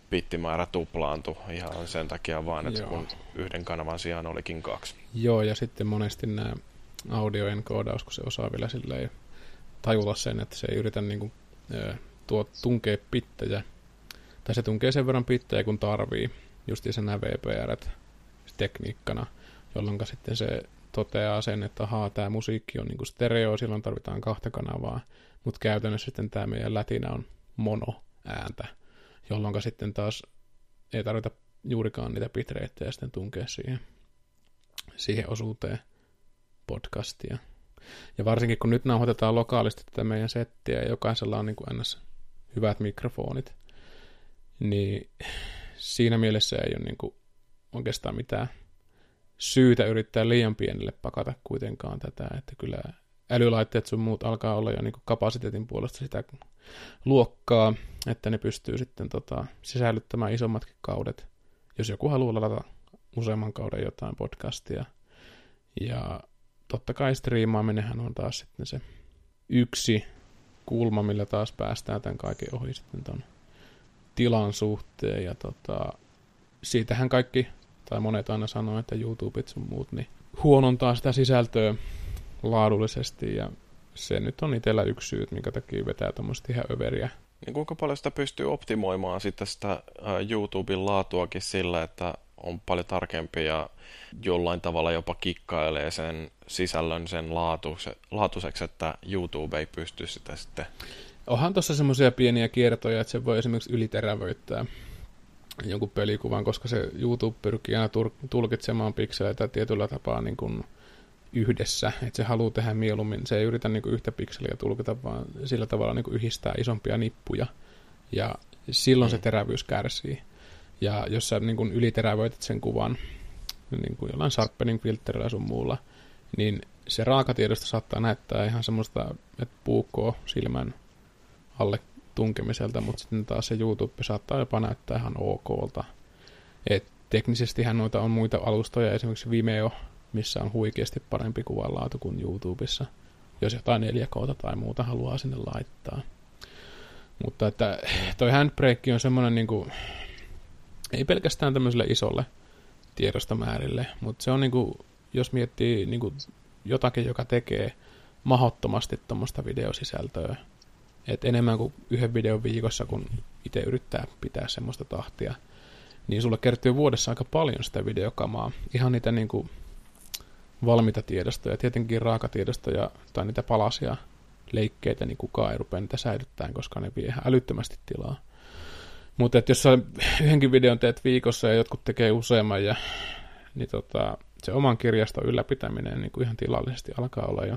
bittimäärä tuplaantui ihan sen takia vaan, että Joo. kun yhden kanavan sijaan olikin kaksi. Joo, ja sitten monesti nämä audioenkoodaus, kun se osaa vielä silleen tajulla sen, että se ei yritä niinku, tuo tunkea pittejä, tai se tunkee sen verran pittejä, kun tarvii, justiinsa nämä V P R:t tekniikkana, jolloin sitten se toteaa sen, että ahaa, tämä musiikki on niinku stereo, silloin tarvitaan kahta kanavaa, mutta käytännössä sitten tämä meidän lätinä on monoääntä, jolloin sitten taas ei tarvita juurikaan niitä bitreittejä sitten tunkea siihen, siihen osuuteen podcastia. Ja varsinkin kun nyt nauhoitetaan lokaalisti tätä meidän settiä ja jokaisella on niin kuin ns. Hyvät mikrofonit, niin siinä mielessä ei ole niin kuin oikeastaan mitään syytä yrittää liian pienelle pakata kuitenkaan tätä, että kyllä älylaitteet sun muut alkaa olla jo niin kuin kapasiteetin puolesta sitä luokkaa, että ne pystyy sitten tota sisällyttämään isommatkin kaudet, jos joku haluaa ladata useamman kauden jotain podcastia. Ja totta kai striimaaminenhän on taas sitten se yksi kulma, millä taas päästään tämän kaiken ohi sitten ton tilan suhteen. Ja tota, siitähän kaikki, tai monet aina sanoo, että YouTubet sun muut, niin huonontaa sitä sisältöä laadullisesti. Ja se nyt on itsellä yksi syyt, minkä takia vetää tommoset ihan överiä. Niin kuinka paljon sitä pystyy optimoimaan sitten sitä YouTuben laatuakin sillä, että on paljon tarkempi ja jollain tavalla jopa kikkailee sen sisällön sen laatuiseksi, että YouTube ei pysty sitä sitten. Onhan tuossa semmoisia pieniä kiertoja, että se voi esimerkiksi yliterävöittää jonkun pelikuvan, koska se YouTube pyrkii aina tulkitsemaan pikseleitä tietyllä tapaa niin kuin yhdessä. Että se haluaa tehdä mieluummin, se ei yritä niin kuin yhtä pikseliä tulkita, vaan sillä tavalla niin kuin yhdistää isompia nippuja. Ja silloin mm. se terävyys kärsii. Ja jos sä niin kun yliterävöität sen kuvan niin kun jollain sharpening-filtterillä sun muulla, niin se raakatiedosta saattaa näyttää ihan semmoista, että puukkoa silmän alle tunkemiselta, mutta sitten taas se YouTube saattaa jopa näyttää ihan okolta. Et teknisestihän noita on muita alustoja, esimerkiksi Vimeo, missä on huikeasti parempi kuvanlaatu kuin YouTubessa, jos jotain neljä K tai muuta haluaa sinne laittaa. Mutta että toi Handbrake on semmoinen niinku ei pelkästään tämmöiselle isolle tiedostomäärille, mutta se on niinku, jos miettii niinku jotakin, joka tekee mahdottomasti tuommoista videosisältöä. Et enemmän kuin yhden videon viikossa, kun itse yrittää pitää semmoista tahtia, niin sulle kertyy vuodessa aika paljon sitä videokamaa. Ihan niitä niin kuin valmiita tiedostoja, tietenkin raakatiedostoja tai niitä palasia leikkeitä, niin kukaan ei rupea niitä säilyttämään, koska ne vie ihan älyttömästi tilaa. Mutta jos sä yhdenkin videon teet viikossa ja jotkut tekee useamman, ja, niin tota, se oman kirjaston ylläpitäminen niin kuin ihan tilallisesti alkaa olla jo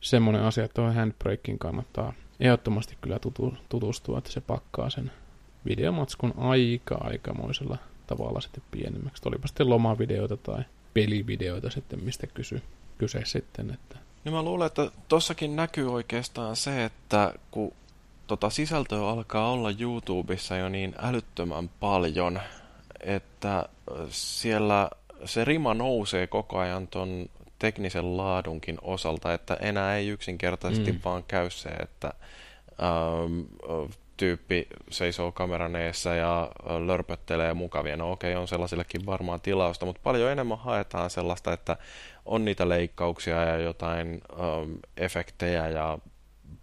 semmoinen asia, että tuohon Handbrakeen kannattaa ehdottomasti kyllä tutustua, että se pakkaa sen videomatskun aika aikamoisella tavalla sitten pienemmäksi. Olipa sitten lomavideoita tai pelivideoita sitten, mistä kysy, kyse sitten. Että. No mä luulen, että tossakin näkyy oikeastaan se, että kun tota sisältöä alkaa olla YouTubessa jo niin älyttömän paljon, että siellä se rima nousee koko ajan ton teknisen laadunkin osalta, että enää ei yksinkertaisesti mm. vaan käy se, että ähm, tyyppi seisoo kameran eessä ja lörpöttelee mukavia. No okei, okay, on sellaisillekin varmaan tilausta, mutta paljon enemmän haetaan sellaista, että on niitä leikkauksia ja jotain ähm, efektejä ja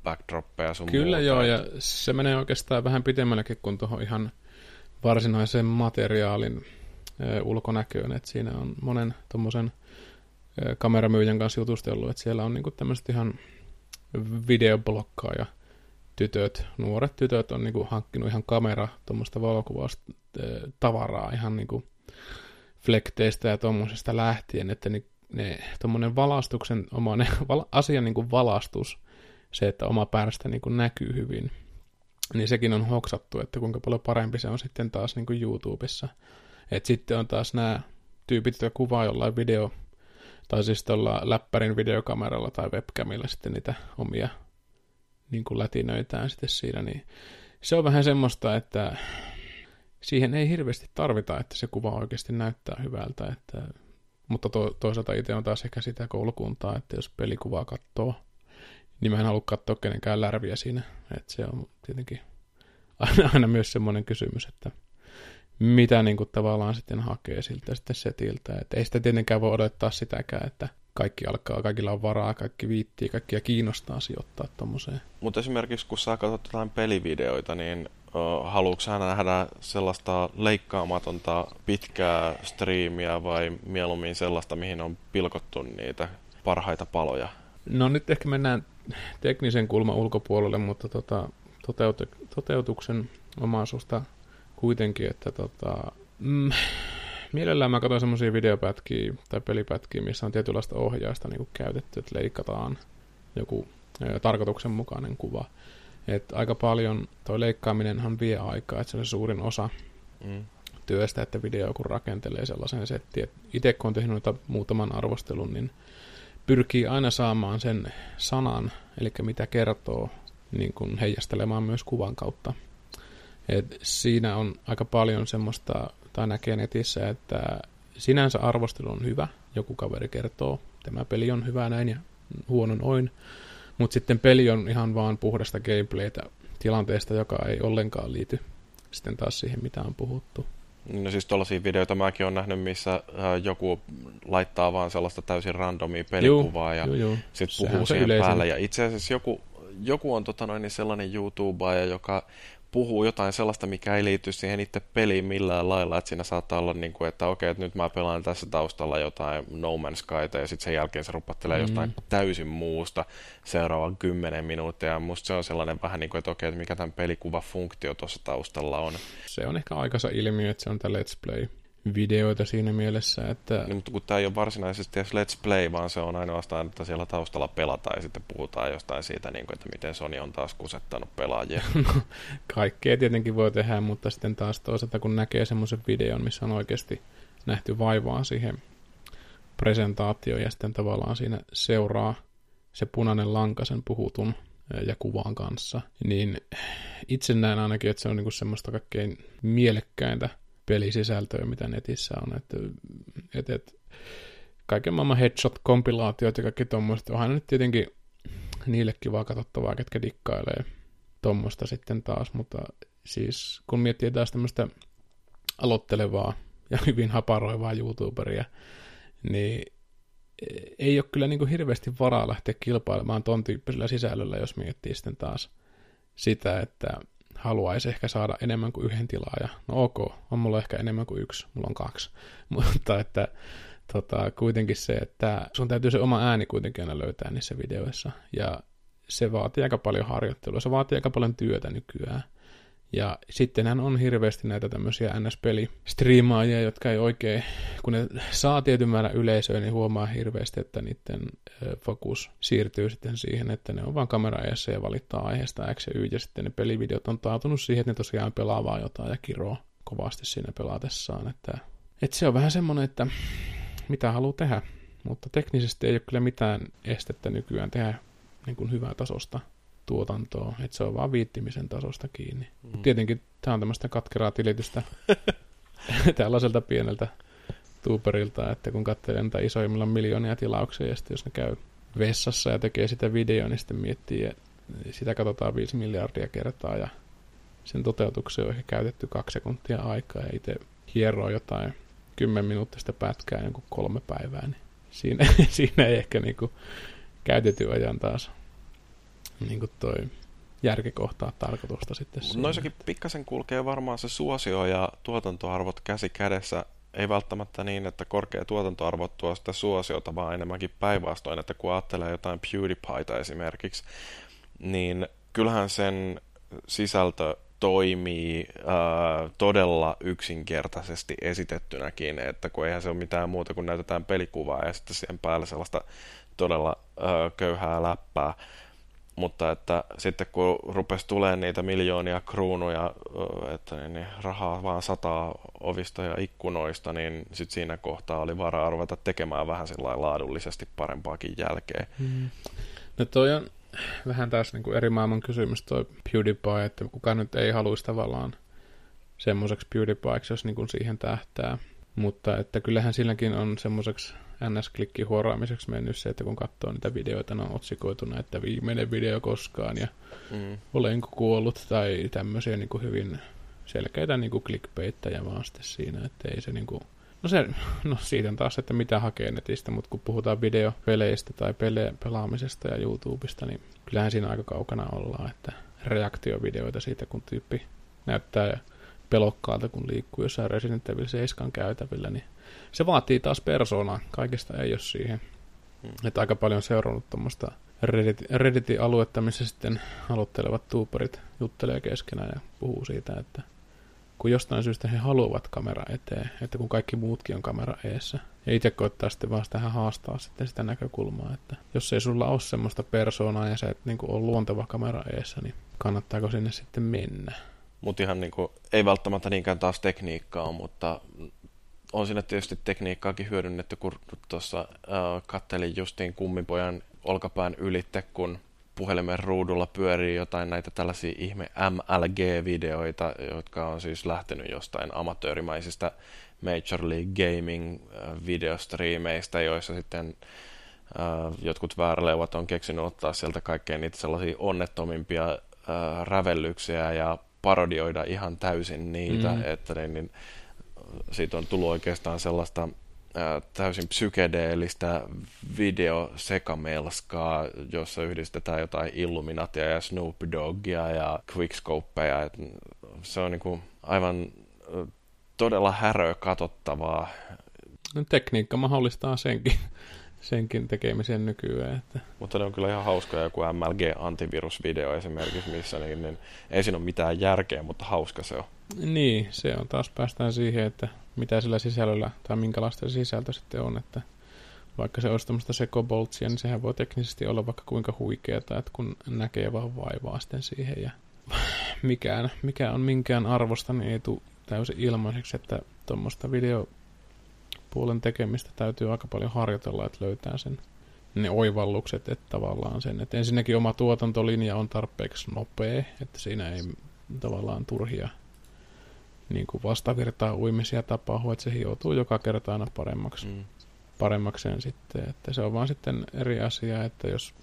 backdroppeja sun Kyllä muuta. Joo, ja se menee oikeastaan vähän pitemmällekin kuin tuohon ihan varsinaisen materiaalin ö, ulkonäköön, että siinä on monen tommosen ö, kameramyyjän kanssa jutustellut, että siellä on niinku tämmöiset ihan videoblokkaaja tytöt, nuoret tytöt on niinku hankkinut ihan kamera tuommoista valokuvausta ö, tavaraa ihan niinku flekteistä ja tuommoisesta lähtien, että ni, ne tuommoinen valastuksen omainen val, asian niinku valastus, se, että oma päästä niin kuin näkyy hyvin, niin sekin on hoksattu, että kuinka paljon parempi se on sitten taas niin kuin YouTubessa. Et sitten on taas nämä tyypit, jotka kuvaa jollain video, tai siis tuolla läppärin videokameralla tai webcamilla sitten niitä omia niin kuin lätinöitään sitten siinä. Niin se on vähän semmoista, että siihen ei hirveästi tarvita, että se kuva oikeasti näyttää hyvältä. Että, mutta to, toisaalta itse on taas ehkä sitä koulukuntaa, että jos pelikuvaa katsoo, niin mä en halua katsoa kenenkään lärviä siinä. Että se on tietenkin aina, aina myös semmoinen kysymys, että mitä niin kuin tavallaan sitten hakee siltä sitten setiltä. Että ei sitä tietenkään voi odottaa sitäkään, että kaikki alkaa, kaikilla on varaa, kaikki viittii, kaikkia kiinnostaa sijoittaa tommoseen. Mutta esimerkiksi kun sä katsot jotain pelivideoita, niin uh, haluatko sä nähdä sellaista leikkaamatonta pitkää striimiä vai mieluummin sellaista, mihin on pilkottu niitä parhaita paloja? No nyt ehkä mennään teknisen kulman ulkopuolelle, mutta tota, toteutu- toteutuksen omaisuusta kuitenkin, että tota, mm, mielellään mä katson semmoisia videopätkiä tai pelipätkiä, missä on tietynlaista ohjausta niin kuin käytetty, että leikataan joku ää, tarkoituksenmukainen kuva. Et aika paljon toi leikkaaminenhan vie aikaa, että se on suurin osa mm. työstä, että video kun rakentelee sellaisen settiin. Itse kun on tehnyt muutaman arvostelun, niin pyrkii aina saamaan sen sanan, eli mitä kertoo, niin kuin heijastelemaan myös kuvan kautta. Et siinä on aika paljon semmoista, tai näkee netissä, että sinänsä arvostelu on hyvä, joku kaveri kertoo, tämä peli on hyvä näin ja huono noin, mutta sitten peli on ihan vaan puhdasta gameplaytä tilanteesta, joka ei ollenkaan liity sitten taas siihen, mitä on puhuttu. No siis tuollaisia videoita mäkin olen nähnyt, missä joku laittaa vaan sellaista täysin randomia pelikuvaa ja sitten puhuu siihen yleisin päälle. Ja itse asiassa joku, joku on tota noin, sellainen YouTubaaja, joka puhuu jotain sellaista, mikä ei liity siihen itse peliin millään lailla. Että siinä saattaa olla, niin kuin, että okei, että nyt mä pelaan tässä taustalla jotain No Man's Skyta ja sitten sen jälkeen se rupattelee mm-hmm. jostain täysin muusta seuraavan kymmenen minuuttia. Musta se on sellainen vähän niin kuin, että okei, että mikä tämän pelikuvafunktio tuossa taustalla on. Se on ehkä aikansa ilmiö, että se on tämä Let's Play-videoita siinä mielessä, että... No, mutta kun tämä ei ole varsinaisesti edes Let's Play, vaan se on ainoastaan, että siellä taustalla pelataan ja sitten puhutaan jostain siitä, niin kuin, että miten Sony on taas kusettanut pelaajia. No, kaikkea tietenkin voi tehdä, mutta sitten taas toisaalta, kun näkee semmoisen videon, missä on oikeasti nähty vaivaa siihen presentaatioon ja sitten tavallaan siinä seuraa se punainen lanka sen puhutun ja kuvaan kanssa, niin itse näen ainakin, että se on niin kuin semmoista kaikkein mielekkäintä pelisisältöä, mitä netissä on. Että, et, et, kaiken maailman headshot-kompilaatiot ja kaikki tuommoiset. Onhan nyt tietenkin niille kivaa katsottavaa, ketkä dikkailee tuommoista sitten taas, mutta siis kun miettii taas tämmöistä aloittelevaa ja hyvin haparoivaa YouTuberia, niin ei ole kyllä niin kuin hirveästi varaa lähteä kilpailemaan ton tyyppisellä sisällöllä, jos miettii sitten taas sitä, että haluaisi ehkä saada enemmän kuin yhden tilaajan. No ok, on mulla ehkä enemmän kuin yksi, mulla on kaksi. Mutta että tota, kuitenkin se, että sun täytyy se oma ääni kuitenkin aina löytää niissä videoissa. Ja se vaatii aika paljon harjoittelua, se vaatii aika paljon työtä nykyään. Ja sittenhän on hirveästi näitä tämmöisiä N S-pelistriimaajia, jotka ei oikein, kun ne saa tietyn määrän yleisöä, niin huomaa hirveästi, että niiden fokus siirtyy sitten siihen, että ne on vaan kameraajassa ja valittaa aiheesta X ja Y, ja sitten ne pelivideot on taatunut siihen, että ne tosiaan pelaa vaan jotain ja kiroo kovasti siinä pelaatessaan. Että, että se on vähän semmoinen, että mitä haluaa tehdä, mutta teknisesti ei ole kyllä mitään estettä nykyään tehdä niin kuin hyvää tasosta tuotantoa, että se on vaan viittimisen tasosta kiinni. Mm. Tietenkin tämä on tämmöistä katkeraa tilitystä tällaiselta pieneltä tuuperilta, että kun katselee näitä isoimmilla miljoonia tilauksia, ja sitten jos ne käy vessassa ja tekee sitä videoa, niin sitten miettii, että sitä katsotaan viisi miljardia kertaa, ja sen toteutukseen on ehkä käytetty kaksi sekuntia aikaa, ja itse hieroo jotain kymmen minuuttista pätkää joku kolme päivää, niin siinä, siinä ei ehkä niinku käytetty ajan taas niin kuin toi järki kohtaa tarkoitusta sitten. Noissakin pikkasen kulkee varmaan se suosio ja tuotantoarvot käsi kädessä. Ei välttämättä niin, että korkea tuotantoarvo tuo sitä suosiota, vaan enemmänkin päinvastoin, että kun ajattelee jotain PewDiePieta esimerkiksi, niin kyllähän sen sisältö toimii äh, todella yksinkertaisesti esitettynäkin, että kun eihän se ole mitään muuta kuin näytetään pelikuvaa ja sitten siihen päälle sellaista todella äh, köyhää läppää. Mutta että sitten kun rupesi tulemaan niitä miljoonia kruunuja, että niin, niin rahaa vaan sataa ovista ja ikkunoista, niin sitten siinä kohtaa oli varaa ruveta tekemään vähän sillä laadullisesti parempaakin jälkeen. Mm. No toi on vähän taas niin kuin eri maailman kysymys toi PewDiePie, että kukaan nyt ei haluaisi tavallaan semmoiseksi PewDiePieksi, jos niin kuin siihen tähtää. Mutta että kyllähän silläkin on semmoiseksi N S-klikki huoraamiseksi mennyt se, että kun katsoo niitä videoita, ne on otsikoituna, että viimeinen video koskaan ja mm. olenko kuollut tai tämmöisiä niin kuin hyvin selkeitä niin kuin clickbaittejä vaan sitten siinä, että ei se niin kuin... No, se, no siitä on taas, että mitä hakee netistä, mutta kun puhutaan videopeleistä tai pele- pelaamisesta ja YouTubesta, niin kyllähän siinä aika kaukana ollaan, että reaktiovideoita siitä, kun tyyppi näyttää pelokkaalta, kun liikkuu jossain Resident Evil seitsemän käytävillä, niin se vaatii taas persoonaa. Kaikista ei ole siihen. Hmm. Että aika paljon on seurannut tuommoista Reddit, Redditin aluetta, missä sitten aloittelevat tuuperit juttelee keskenään ja puhuu siitä, että kun jostain syystä he haluavat kamera eteen, että kun kaikki muutkin on kamera eessä. Ja itse koittaa sitten vaan tähän haastaa sitten sitä näkökulmaa, että jos ei sulla ole semmoista persoonaa ja sä et niin kuin ole luonteva kamera eessä, niin kannattaako sinne sitten mennä? Mutta ihan niinku, ei välttämättä niinkään taas tekniikkaa, mutta on siinä tietysti tekniikkaakin hyödynnetty, kun tuossa äh, katselin justiin Kummipojan olkapään ylitte, kun puhelimen ruudulla pyörii jotain näitä tällaisia ihme M L G-videoita, jotka on siis lähtenyt jostain amatöörimäisistä Major League Gaming-videostriimeistä, joissa sitten äh, jotkut vääräleuvat on keksinyt ottaa sieltä kaikkein niitä sellaisia onnettomimpia äh, rävellyksiä ja parodioida ihan täysin niitä, mm. että niin, niin, siitä on tullut oikeastaan sellaista ää, täysin psykedeellistä videosekamelskaa, jossa yhdistetään jotain Illuminatia ja Snoop Doggia ja Quickscopeja. Et se on niinku aivan ä, todella häröä katsottavaa. No, tekniikka mahdollistaa senkin, senkin tekemisen nykyään. Että. Mutta ne on kyllä ihan hauskoja, joku M L G-antivirusvideo esimerkiksi, missä niin, niin ei siinä ole mitään järkeä, mutta hauska se on. Niin, se on. Taas päästään siihen, että mitä sillä sisällöllä tai minkälaista se sisältö sitten on. Että vaikka se olisi tämmöistä sekoboltsia, niin sehän voi teknisesti olla vaikka kuinka huikeata, että kun näkee vaan vaivaa sitten siihen. Ja mikään, mikä on minkään arvosta, niin ei tule täysin ilmaiseksi, että tuommoista video puolen tekemistä täytyy aika paljon harjoitella, että löytää sen ne oivallukset, että tavallaan sen, että ensinnäkin oma tuotantolinja on tarpeeksi nopea, että siinä ei tavallaan turhia niin kuin vastavirtaa uimisia tapahdu, että se hioutuu joka kerta aina paremmaksi, mm. paremmakseen sitten, että se on vaan sitten eri asia, että jos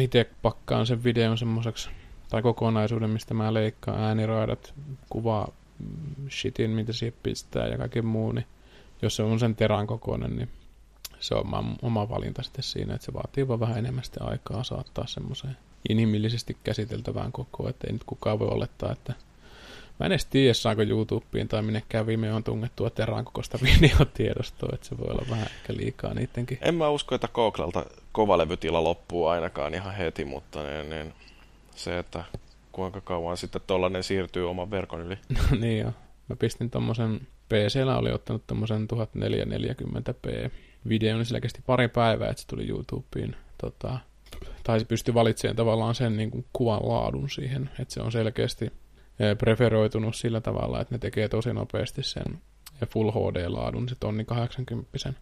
itse pakkaan sen videon semmoiseksi tai kokonaisuuden, mistä mä leikkaan ääniraidat, kuvaa shitin, mitä siihen pistää ja kaiken muu, niin jos se on sen terän kokoinen, niin se on oma valinta sitten siinä, että se vaatii vaan vähän enemmän sitä aikaa saattaa semmoiseen inhimillisesti käsiteltävään kokoon, että ei nyt kukaan voi olettaa, että mä en edes tiedä, saanko YouTubeen tai minnekään Vimeoon tungettua terran kokoista videotiedostoa, että se voi olla vähän ehkä liikaa niidenkin. En mä usko, että Googlelta kovalevytila loppuu ainakaan ihan heti, mutta niin, niin se, että kuinka kauan sitten tollainen siirtyy oman verkon yli. No niin joo. Mä pistin tommosen, P C:llä oli ottanut tommosen tuhatneljäsataaneljäkymmentä p videon, niin sillä kesti pari päivää, että se tuli YouTubeen. Tota, tai se pystyi valitsemaan tavallaan sen niin kuin kuvan laadun siihen, että se on selkeästi preferoitunut sillä tavalla, että ne tekee tosi nopeasti sen Full H D-laadun, se tonni kahdeksankymmentä.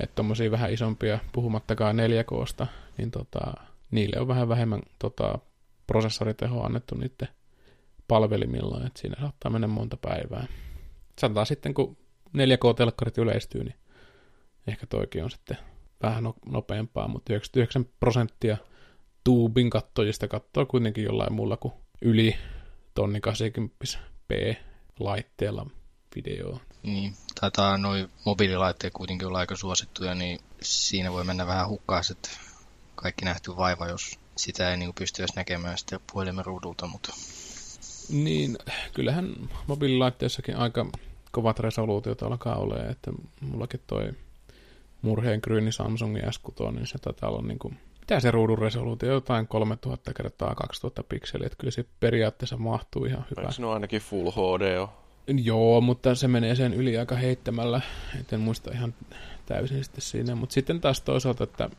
Että tommosia vähän isompia, puhumattakaan neljä K:sta, niin tota, niille on vähän vähemmän tota, prosessoritehoa annettu niiden palvelimilla, että siinä saattaa mennä monta päivää. Sanotaan sitten, kun neljä K-telkkarit yleistyy, niin ehkä toikin on sitten vähän nopeampaa, mutta yhdeksänkymmentäyhdeksän prosenttia tuubin katsojista katsoo kuitenkin jollain muulla kuin yli tonni kahdeksankymmentä p-laitteella videoa. Niin, taitaa noi mobiililaitteet kuitenkin olla aika suosittuja, niin siinä voi mennä vähän hukkaan, että kaikki nähty vaiva, jos sitä ei niin pysty edes näkemään sitä puhelimen ruudulta, mutta... Niin, kyllähän mobiililaitteissakin aika kovat resoluutiot alkaa olemaan, että mullakin toi murheen kryyni Samsungin S kuusi, niin se taitaa olla niin kuin, mitä se ruudun resoluutio, jotain kolmetuhatta kertaa kaksituhatta pikseliä, että kyllä se periaatteessa mahtuu ihan hyvä. Eikö se ole ainakin Full H D jo? Joo, mutta se menee sen yli aika heittämällä, et en muista ihan täysin sitten siinä, mutta sitten taas toisaalta, että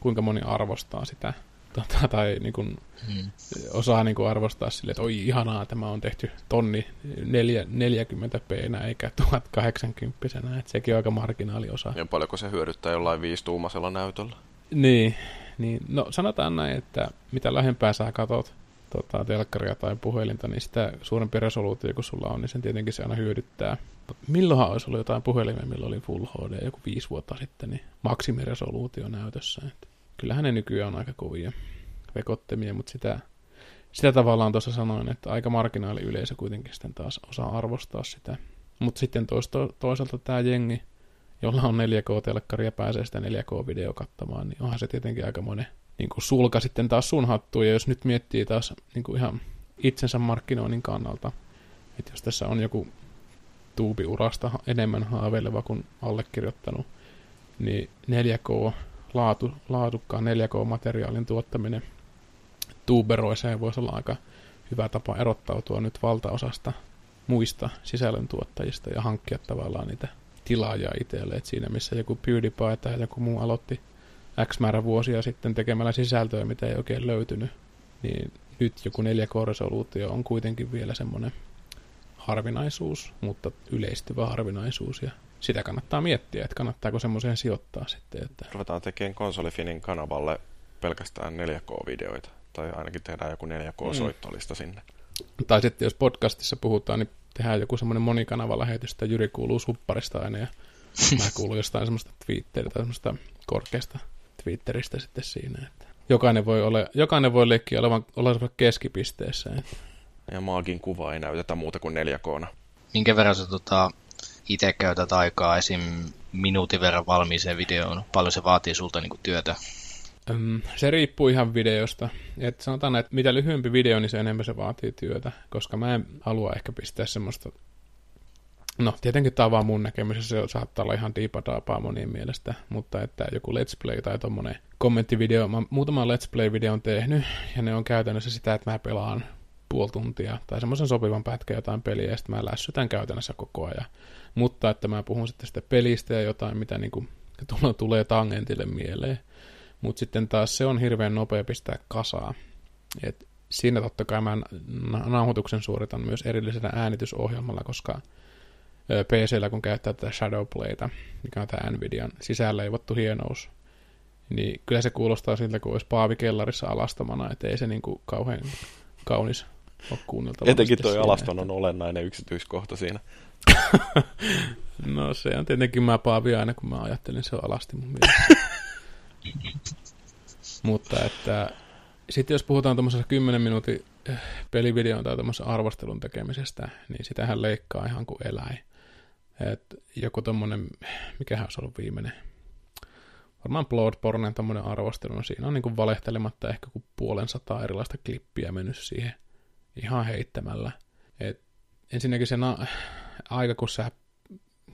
kuinka moni arvostaa sitä. Tota, tai niin kuin, hmm. osaa niin kuin arvostaa silleen, että oi ihanaa, tämä on tehty tonni neljäkymmentä p-nä eikä tuhatkahdeksankymmentä-nä, että sekin on aika marginaaliosa. Ja paljonko se hyödyttää jollain viisituumaisella näytöllä? Niin, niin, no sanotaan näin, että mitä lähempää sä katot tota, telkkaria tai puhelinta, niin sitä suurempi resoluutio, kun sulla on, niin sen tietenkin se aina hyödyttää. Milloinhan olisi ollut jotain puhelimia, milloin oli Full H D, joku viisi vuotta sitten, niin maksimiresoluutio näytössä, että... Kyllähän ne nykyään on aika kovia vekottemia, mutta sitä, sitä tavallaan tuossa sanoin, että aika marginaali yleisö kuitenkin sitten taas osaa arvostaa sitä. Mutta sitten toista, toisaalta tämä jengi, jolla on neljä K-telkkari ja pääsee sitä neljä K-video kattamaan, niin onhan se tietenkin aikamoinen niin kuin sulka sitten taas sun hattuun. Ja jos nyt miettii taas niin kuin ihan itsensä markkinoinnin kannalta, että jos tässä on joku tuubiurasta enemmän haaveileva kuin allekirjoittanut, niin neljä K Laatu, laadukkaan neljä K-materiaalin tuottaminen tuuberoiseen voisi olla aika hyvä tapa erottautua nyt valtaosasta muista sisällöntuottajista ja hankkia tavallaan niitä tilaajia itselle. Et siinä missä joku PewDiePie tai joku muu aloitti X määrä vuosia sitten tekemällä sisältöä, mitä ei oikein löytynyt, niin nyt joku neljä K-resoluutio on kuitenkin vielä semmoinen harvinaisuus, mutta yleistyvä harvinaisuus ja sitä kannattaa miettiä, että kannattaako semmoiseen sijoittaa sitten. Että... Ruvetaan tekemään Konsolifinin kanavalle pelkästään neljä K-videoita, tai ainakin tehdään joku neljä K-soittolista mm. sinne. Tai sitten jos podcastissa puhutaan, niin tehdään joku semmoinen monikanavalähetys, että Jyri kuuluu supparista aina, ja mä kuuluu jostain semmoista Twitteristä, semmoista korkeasta Twitteristä sitten siinä. Että jokainen voi, ole, jokainen voi leikkiä olevan, olevan keskipisteessä. Että... Ja maagin kuva ei näytetä muuta kuin neljä K:na. Minkä verran se tota... Itse käytät aikaa esim. Minuutin verran valmiiseen videoon. Paljon se vaatii sulta niinku työtä? Se riippuu ihan videosta. Et sanotaan, että mitä lyhyempi video, niin se enemmän se vaatii työtä, koska mä en halua ehkä pistää semmoista... No, tietenkin tämä on vaan mun näkemisessä, se saattaa olla ihan diipadaapaa monien mielestä, mutta että joku Let's Play tai tommonen kommenttivideo. Mä muutaman Let's Play-videon tehnyt, ja ne on käytännössä sitä, että mä pelaan puoli tuntia tai semmoisen sopivan pätkän jotain peliä, ja sitten mä lässytän käytännössä koko ajan. Mutta että mä puhun sitten sitä pelistä ja jotain, mitä niinku tulee tangentille mieleen. Mutta sitten taas se on hirveän nopea pistää kasaan. Et siinä totta kai mä nauhoituksen suoritan myös erillisenä äänitysohjelmalla, koska P C:llä kun käyttää tätä Shadowplayta, mikä on tämä Nvidian sisällä leivottu hienous, niin kyllä se kuulostaa siltä, kun olisi paavikellarissa alastamana, että ei se niinku kauhean kaunis ole kuunneltava. Etenkin toi alaston on olennainen yksityiskohta siinä. No se on tietenkin, mä paavia aina kun mä ajattelin, se on alasti mun mielestä. Mutta että sitten jos puhutaan tuommoisessa kymmenen minuutin pelivideon tai tuommoisessa arvostelun tekemisestä, niin sitähän leikkaa ihan kuin eläin. Et joku tommonen, mikähän olisi ollut viimeinen, varmaan Bloodbornen tämmöinen arvostelu, no siinä on niin kuin valehtelematta ehkä kuin puolen sataa erilaista klippiä mennyt siihen ihan heittämällä. Et ensinnäkin se na- aika, kun sä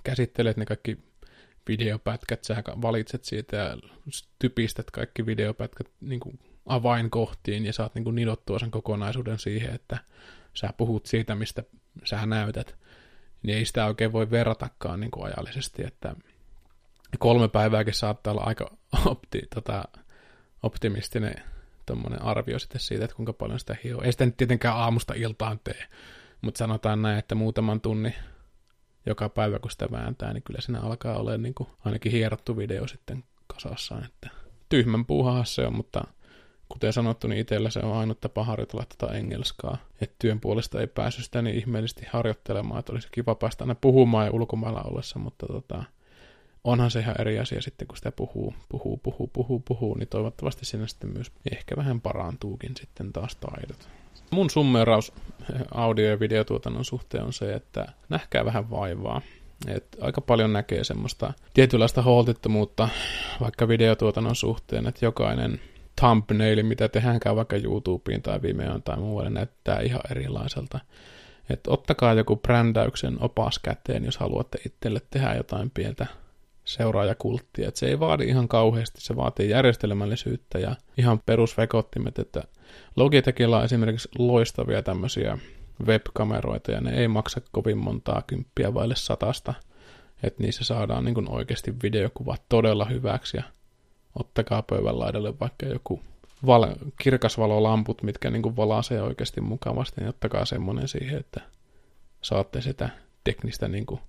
käsittelet ne kaikki videopätkät, sä valitset siitä ja typistät kaikki videopätkät niin kuin avainkohtiin ja saat niin kuin nidottua sen kokonaisuuden siihen, että sä puhut siitä, mistä sä näytät, niin ei sitä oikein voi verratakaan niin kuin ajallisesti, että kolme päivääkin saattaa olla aika opti, tota, optimistinen tommonen arvio sitten siitä, että kuinka paljon sitä hioo. Ei sitä nyt tietenkään aamusta iltaan tee, mutta sanotaan näin, että muutaman tunnin joka päivä, kun sitä vääntää, niin kyllä siinä alkaa olemaan niin kuin ainakin hierottu video sitten kasassaan. Että tyhmän puuhahan se on, mutta kuten sanottu, niin itsellä se on ainut tapa harjoitella tätä engelskaa. Että työn puolesta ei päässyt sitä niin ihmeellisesti harjoittelemaan, että olisi kiva päästä aina puhumaan ja ulkomailla ollessa, mutta tota, onhan se ihan eri asia sitten, kun sitä puhuu, puhuu, puhuu, puhuu, puhuu, niin toivottavasti siinä sitten myös ehkä vähän parantuukin sitten taas taidot. Mun summeeraus audio- ja videotuotannon suhteen on se, että nähkää vähän vaivaa. Et aika paljon näkee semmoista tietynlaista holtittomuutta vaikka videotuotannon suhteen, että jokainen thumbnail, mitä tehdäänkään vaikka YouTubeen tai Vimeoon tai muualle, näyttää ihan erilaiselta. Et ottakaa joku brändäyksen opas käteen, jos haluatte itselle tehdä jotain pientä seuraajakulttia. Et se ei vaadi ihan kauheasti, se vaatii järjestelmällisyyttä ja ihan perusvekottimet, että Logitechilla on esimerkiksi loistavia tämmöisiä webkameroita ja ne ei maksa kovin montaa kymppiä vaille satasta, että niissä saadaan niin kun oikeasti videokuvat todella hyväksi ja ottakaa pöydän laidalle vaikka joku val- kirkasvalolamput, mitkä niin kun valaisee oikeasti mukavasti, niin ottakaa semmoinen siihen, että saatte sitä teknistä niin kun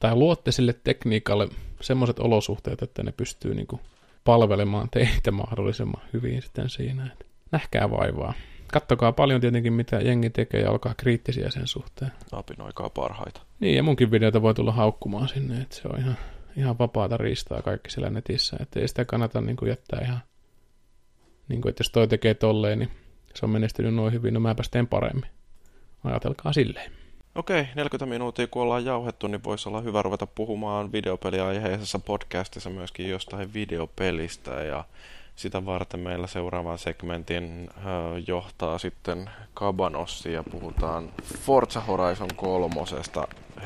tai luotte sille tekniikalle semmoiset olosuhteet, että ne pystyy niinku palvelemaan teitä mahdollisimman hyvin sitten siinä. Et nähkää vaivaa. Kattokaa paljon tietenkin, mitä jengi tekee ja olkaa kriittisiä sen suhteen. Apinoikaa parhaita. Niin, ja munkin videota voi tulla haukkumaan sinne, että se on ihan, ihan vapaata riistaa kaikki siellä netissä. Että ei sitä kannata niinku jättää ihan, niinku, että jos toi tekee tolleen, niin se on menestynyt noin hyvin, no mäpäs teen paremmin. Ajatelkaa silleen. Okei, neljäkymmentä minuuttia kun ollaan jauhettu, niin voisi olla hyvä ruveta puhumaan videopeliaiheisessa podcastissa myöskin jostain videopelistä, ja sitä varten meillä seuraavan segmentin äh, johtaa sitten Kabanossi, ja puhutaan Forza Horizon kolme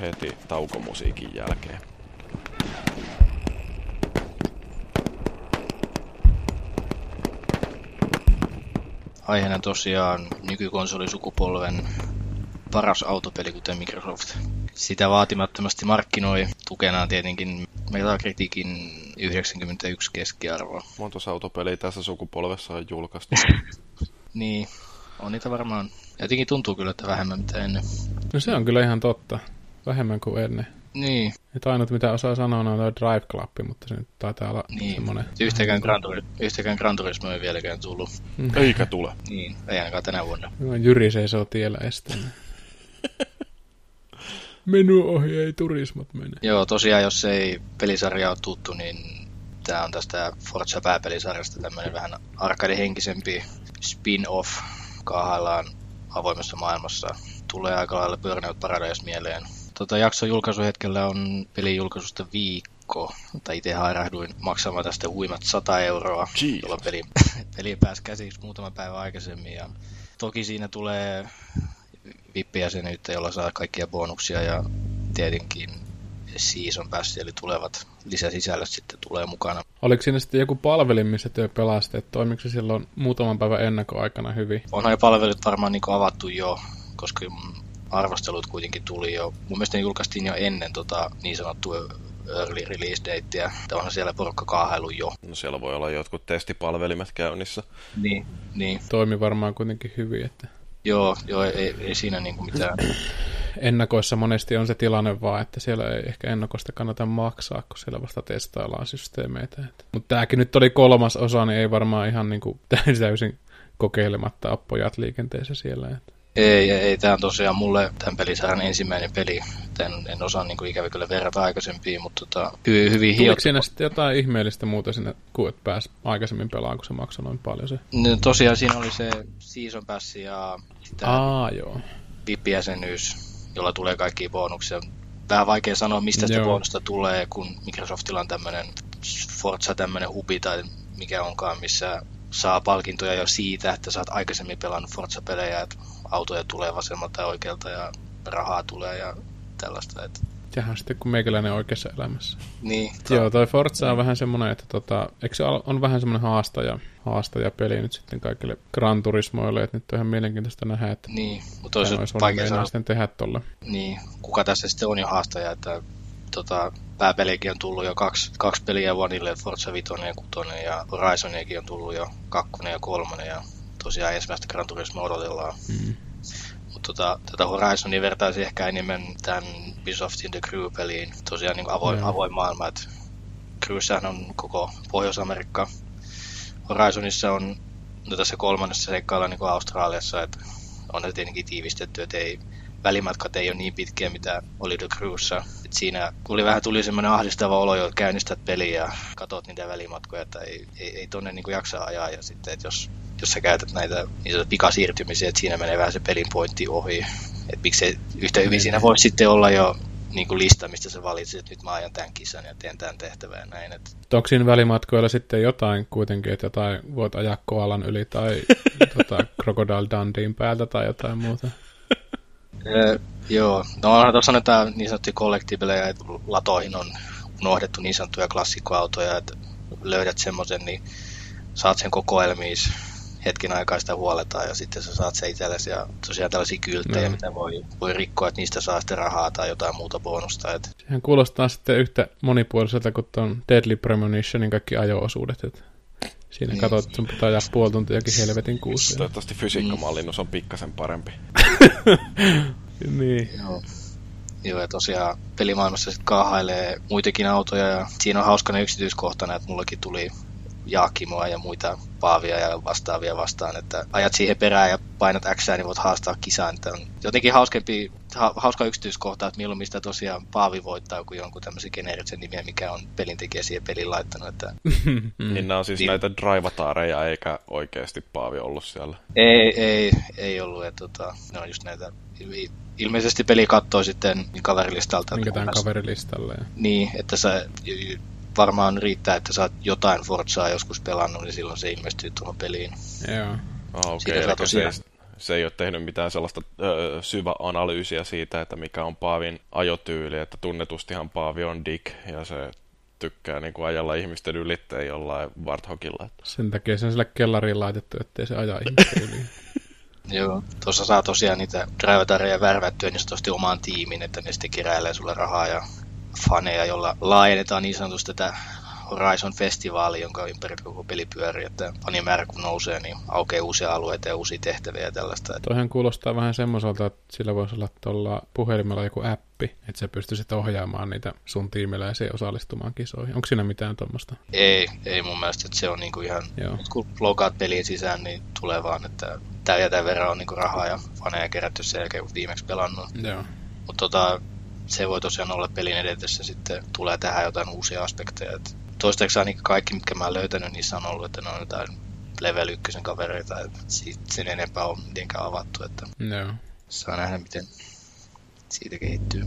heti taukomusiikin jälkeen. Aiheena tosiaan nykykonsolisukupolven paras autopeli, kuten Microsoft sitä vaatimattomasti markkinoi, tukenaan tietenkin Metacriticin yhdeksänkymmentäyksi keskiarvoa. Montos autopeliä tässä sukupolvessa on julkaistu. Niin, on niitä varmaan. Jotenkin tuntuu kyllä, että vähemmän mitä ennen. No se on kyllä ihan totta. Vähemmän kuin ennen. Niin. Et ainut mitä osaa sanoa on Drive Club, mutta se nyt taitaa olla niin semmoinen. Yhtäkään Grand Turismo Gran Turismo ei vieläkään tullut. Eikä tule. Niin, ei ainakaan tänä vuonna. No, Jyri seisoo tiellä estäneen. Menu ohi, ei turismat mene. Joo, tosiaan jos ei pelisarja ole tuttu, niin tää on tästä Forza-pääpelisarjasta tämmönen vähän arcade-henkisempi spin-off kaahaillaan avoimessa maailmassa. Tulee aika lailla Burnout Paradise mieleen. Tota, jakson julkaisuhetkellä on pelin julkaisusta viikko, mutta itse hairahduin maksamaan tästä huimat sata euroa, Jeez. Jolloin peli, peli pääsi käsiksi muutama päivä aikaisemmin. Ja toki siinä tulee V I P-jäsenyyttä, jolla saa kaikkia bonuksia ja tietenkin season pass, eli tulevat lisäsisällöt sitten tulee mukana. Oliko siinä sitten joku palvelin, missä työ pelasti, että toimiko se silloin muutaman päivän ennakkoaikana hyvin? Onhan jo palvelut varmaan niin avattu jo, koska arvostelut kuitenkin tuli jo. Mun mielestä ne julkaistiin jo ennen tota, niin sanottua early release dateä, että onhan siellä porukka kaahailu jo. No siellä voi olla jotkut testipalvelimet käynnissä. Niin, niin. Toimi varmaan kuitenkin hyvin, että Joo, joo ei, ei siinä niinku mitään. Ennakoissa monesti on se tilanne vaan, että siellä ei ehkä ennakosta kannata maksaa, kun siellä vasta testaillaan systeemeitä. Mutta tämäkin nyt oli kolmas osa, niin ei varmaan ihan niinku täysin kokeilematta ole pojat liikenteessä siellä. Että Ei, ei. Tämä on tosiaan mulle tämän pelisarjan ensimmäinen peli. Tän en osaa niinku ikävä kyllä verrata aikaisempiin, mutta tota, hy, hyvin hiottu. Tuliko siinä sitten jotain ihmeellistä muuta sinne, kun et pääsi aikaisemmin pelaan, kun se maksoi noin paljon se? No tosiaan siinä oli se season pass ja Aa, joo. V I P-jäsenyys, jolla tulee kaikkia bonuksia. Vähän vaikea sanoa, mistä sitä bonusta tulee, kun Microsoftilla on tämmöinen Forza tämmöinen hubi tai mikä onkaan, missä saa palkintoja jo siitä, että sä oot aikaisemmin pelannut Forza-pelejä, että autoja tulee vasemmalta ja oikealta ja rahaa tulee ja tällaista. Että... Sehän sitten kuin meikäläinen oikeassa elämässä. Niin. To... Joo, toi Forza on vähän semmoinen, että tota, eikö se on vähän semmoinen haastaja, haastajapeli nyt sitten kaikille Gran Turismoille, että nyt on ihan mielenkiintoista nähdä, että niin, mutta olisi vaikea sanoa sitten tehdä tolle. Niin, kuka tässä sitten on jo haastaja, että tota, pääpeliäkin on tullut jo kaksi, kaksi peliä Oneille, Forza viisi ja kuusi, ja Horizoniakin on tullut jo kakkonen ja kolmonen, ja tosiaan ensimmäistä Gran Turismo odotellaan. Mm. Mutta tota, tätä Horizonia vertaisi ehkä enemmän tämän Ubisoftin The Crew-peliin, tosiaan niin avoin, mm. avoin maailma, että Crewssähän on koko Pohjois-Amerikka. Horizonissa on, no tässä kolmannessa seikkaillaan niin kuin Australiassa, että on se tietenkin tiivistetty, että ei välimatkat ei ole niin pitkiä, mitä oli The Crewssa. Et siinä tuli vähän tuli semmoinen ahdistava olo, jo käynnistät peliä ja katot niitä välimatkoja, että ei, ei, ei tonne niin jaksa ajaa. Ja sitten, että jos, jos sä käytät näitä niitä pikasiirtymisiä, että siinä menee vähän se pelin pointti ohi. Että miksei yhtä hyvin siinä voisi sitten olla jo niin kuin lista, mistä sä valitsit, että nyt mä ajan tämän kisan ja teen tämän tehtävän ja näin. Että... Onko siinä välimatkoilla sitten jotain kuitenkin, että jotain voit ajaa koalan yli tai tota, Crocodile Dundeen päältä tai jotain muuta? Öö, joo, no onhan tuossa näitä niin sanottuja collectibleja, että latoihin on unohdettu niin sanottuja klassikkoautoja, että löydät semmoisen, niin saat sen kokoelmiis, hetken aikaa sitä huoletaan ja sitten sä saat se itsellesi ja tosiaan tällaisia kylttejä, no. mitä voi, voi rikkoa, että niistä saa sitten rahaa tai jotain muuta bonusta. Että... Sehän kuulostaa sitten yhtä monipuoliselta kuin tuon Deadly Premonitionin kaikki ajo-osuudet, että... Siinä niin. Katsot, että sun pitää ajaa puoli tuntiakin helvetin kuussa. Toivottavasti fysiikkamallinnus on pikkasen parempi. Niin. Joo. Joo, ja tosiaan pelimaailmassa sitten kaahailee muitakin autoja, ja siinä on hauskana yksityiskohtana, että mullakin tuli Jaakimoa ja muita paavia ja vastaavia vastaan, että ajat siihen perään ja painat Xää, niin voit haastaa kisaan. Että on jotenkin hauskempi, ha, hauska yksityiskohta, että milloin mistä tosiaan paavi voittaa kuin jonkun tämmöisen geneerisen nimiä, mikä on pelintekijä siihen pelin laittanut. Että... mm. Niin nämä on siis niin. Näitä drivataareja, eikä oikeasti paavi ollut siellä? Ei, ei, ei ollut. Ja tota, ne on just näitä... Ilmeisesti peli kattoo sitten kaverilistalta. Minkä tämän kaverilistalle? Niin, että sä... Varmaan riittää, että sä oot jotain Forzaa joskus pelannut, niin silloin se ilmestyy tuohon peliin. Joo. Oh, okay. Tosiaan... se, se ei ole tehnyt mitään sellaista öö, syväanalyysiä siitä, että mikä on paavin ajotyyli, että tunnetustihan paavi on dick, ja se tykkää niin kuin ajalla ihmisten ylitteen jollain Warthogilla. Sen takia se on sille kellariin laitettu, ettei se ajaa ihmisten yli. Joo, tuossa saa tosiaan niitä drivertareja värvättyä niistä tosti omaan tiimiin, että ne sitten keräilee sulle rahaa ja... faneja, jolla laajennetaan niin sanotusti tätä Horizon-festivaalia, jonka ympäri koko peli pyörii, että fanimäärä kun nousee, niin aukeaa uusia alueita ja uusia tehtäviä ja tällaista. Toihan kuulostaa vähän semmoiselta, että sillä voisi olla tuolla puhelimella joku appi, että sä pystyisit ohjaamaan niitä sun tiimiläisiä osallistumaan kisoihin. Onko siinä mitään tuommoista? Ei, ei mun mielestä, että se on niinku ihan, kun logaat pelien sisään, niin tulee vaan, että tää ja tää verran on niinku rahaa ja faneja kerätty sen jälkeen, kun viimeksi pelannut. Joo. Mutta tota... se voi tosiaan olla pelin edetessä, sitten tulee tähän jotain uusia aspekteja. Et toistaiseksi ainakin kaikki, mitkä mä oon löytänyt, niissä on ollut, että ne on jotain level ykkösen kavereita, että sen enempää on mitenkään avattu, että no. Saa nähdä, miten siitä kehittyy.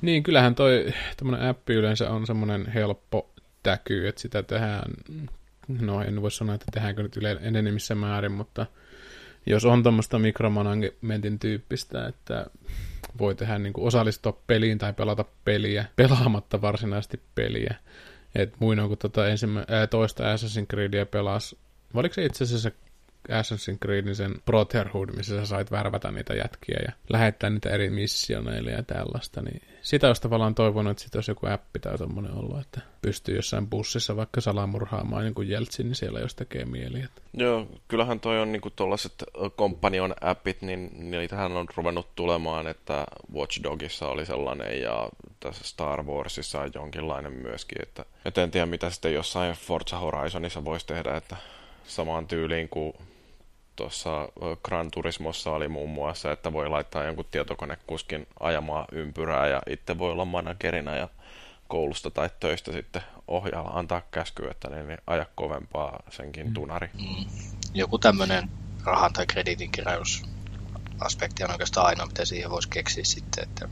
Niin, kyllähän toi tämmönen appi yleensä on semmoinen helppo täky, että sitä tehdään, no en voi sanoa, että tehdäänkö nyt yle- enenemissä määrin, mutta jos on tämmöistä mikromanagementin tyyppistä, että voi tehdä niin kuin osallistua peliin tai pelata peliä, pelaamatta varsinaisesti peliä. Et muinoin kuin tota ensimmä- ää, toista Assassin's Creedia pelasi, oliko se itse asiassa Assassin's Creedin sen Brotherhood, missä sä sait värvätä niitä jätkiä ja lähettää niitä eri missioneille ja tällaista, niin sitä olisi tavallaan toivonut, että sit olisi joku appi tai tommonen ollut, että pystyy jossain bussissa vaikka salamurhaamaan jonkun Jeltsin, niin siellä jos tekee mieli. Joo, kyllähän toi on niinku tollaset companion appit, niin niitähän on ruvennut tulemaan, että Watch Dogissa oli sellainen ja tässä Star Warsissa on jonkinlainen myöskin, että et en tiedä mitä sitten jossain Forza Horizonissa voisi tehdä, että samaan tyyliin kuin tuossa Gran Turismossa oli muun muassa, että voi laittaa jonkun tietokonekuskin ajamaan ympyrää ja itse voi olla managerina ja koulusta tai töistä sitten ohjailla, antaa käskyä, että niin aja kovempaa senkin tunari. Mm. Joku tämmöinen rahan tai krediitin keräys aspekti on oikeastaan ainoa, mitä siihen voisi keksiä sitten. Että...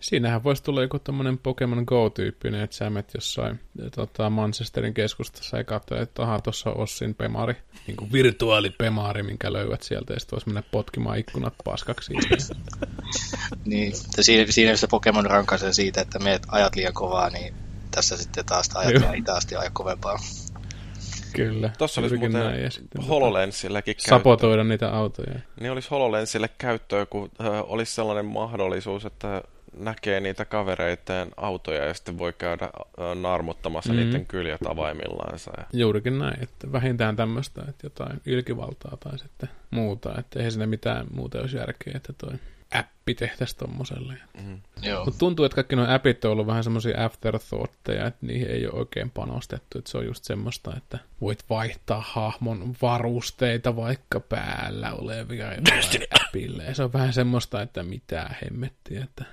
Siinähän voisi tulla joku tämmöinen Pokemon Go-tyyppinen, että sä menet jossain tota, Manchesterin keskustassa ja katsoit, että ahaa, tuossa on Ossin pemari, niin kuin virtuaalipemari, minkä löydät sieltä, ja sitten voisi mennä potkimaan ikkunat paskaksi. Niin, siinä, siinä jos se Pokemon rankaisee siitä, että meet ajat liian kovaa, niin tässä sitten taas ajat liian hitaasti aja kovempaa. Kyllä. Tuossa olisi muuten HoloLensilläkin käyttöä. Sabotoida niitä autoja. Niin olisi HoloLensille käyttöä, kun olisi sellainen mahdollisuus, että näkee niitä kavereiteen autoja ja sitten voi käydä narmuttamassa mm-hmm. niiden kyljet avaimillaansa. Juurikin näin, että vähintään tämmöistä, että jotain ilkivaltaa tai sitten muuta, että eihän siinä mitään muuta olisi järkeä, että toi appi tehtäisiin tommoselle. Mm-hmm. Mutta tuntuu, että kaikki nuo appit on ollut vähän semmoisia afterthoughtteja, että niihin ei ole oikein panostettu. Että se on just semmoista, että voit vaihtaa hahmon varusteita vaikka päällä olevia appille. Ja se on vähän semmoista, että mitä hemmettiä, että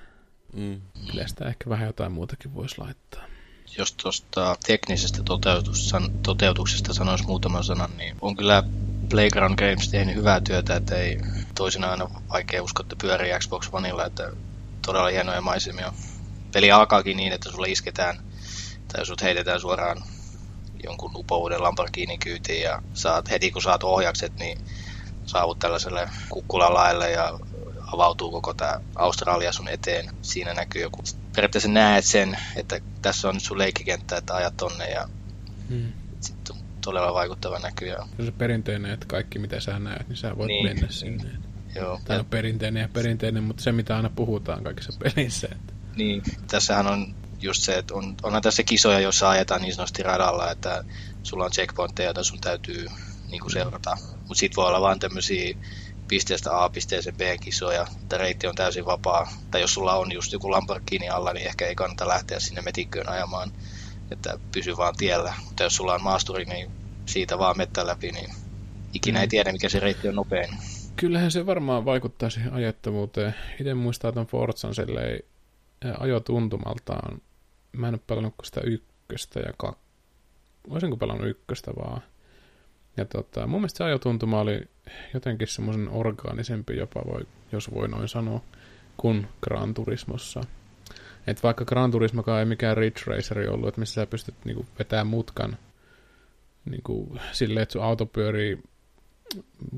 mm. kyllä sitä ehkä vähän jotain muutakin voisi laittaa. Jos tuosta teknisestä toteutuksesta sanoisi muutaman sanan, niin on kyllä Playground Games tehnyt hyvää työtä, että ei toisinaan aina vaikea uskoa, että pyörii Xbox Oneilla, että todella hienoja maisemia. Peli alkaakin niin, että sulle isketään tai sut heitetään suoraan jonkun upouden Lamborghinin kyytiin ja saat, heti kun saat ohjakset, niin saavut tällaiselle kukkulalaille ja avautuu koko tämä Australia sun eteen. Siinä näkyy joku. Periaatteessa näet sen, että tässä on nyt sun leikkikenttä, että ajat tonne ja hmm. sitten todella vaikuttava näky. Ja... Se on se perinteinen, että kaikki mitä sä näet, niin sä voit niin. mennä sinne. Joo. Tämä on perinteinen ja perinteinen, mutta se mitä aina puhutaan kaikissa pelissä. Että... Niin, tässähän on just se, että on, onhan tässä kisoja, joissa ajetaan niin sanotusti radalla, että sulla on checkpointteja, joita sun täytyy niin kuin seurata. Mutta sit voi olla vaan tämmöisiä pisteestä A pisteeseen B-kisoja, että reitti on täysin vapaa. Tai jos sulla on just joku Lamborghini alla, niin ehkä ei kannata lähteä sinne metikköön ajamaan, että pysy vaan tiellä. Mutta jos sulla on maasturi, niin siitä vaan mettää läpi, niin ikinä ei tiedä, mikä se reitti on nopein. Kyllähän se varmaan vaikuttaa siihen ajettavuuteen. Itse muistaa ton Forzan silleen ajotuntumaltaan. Mä en ole pelannut sitä ykköstä ja kak... Voisinko pelannut ykköstä vaan? Ja tota, mun mielestä se ajotuntuma oli jotenkin semmoisen orgaanisempi jopa, voi, jos voi noin sanoa, kuin Gran Turismossa. Et vaikka Gran Turismokaan ei mikään Ridge Raceri ollut, että missä sä pystyt niinku vetämään mutkan niinku, silleen, että sun auto pyörii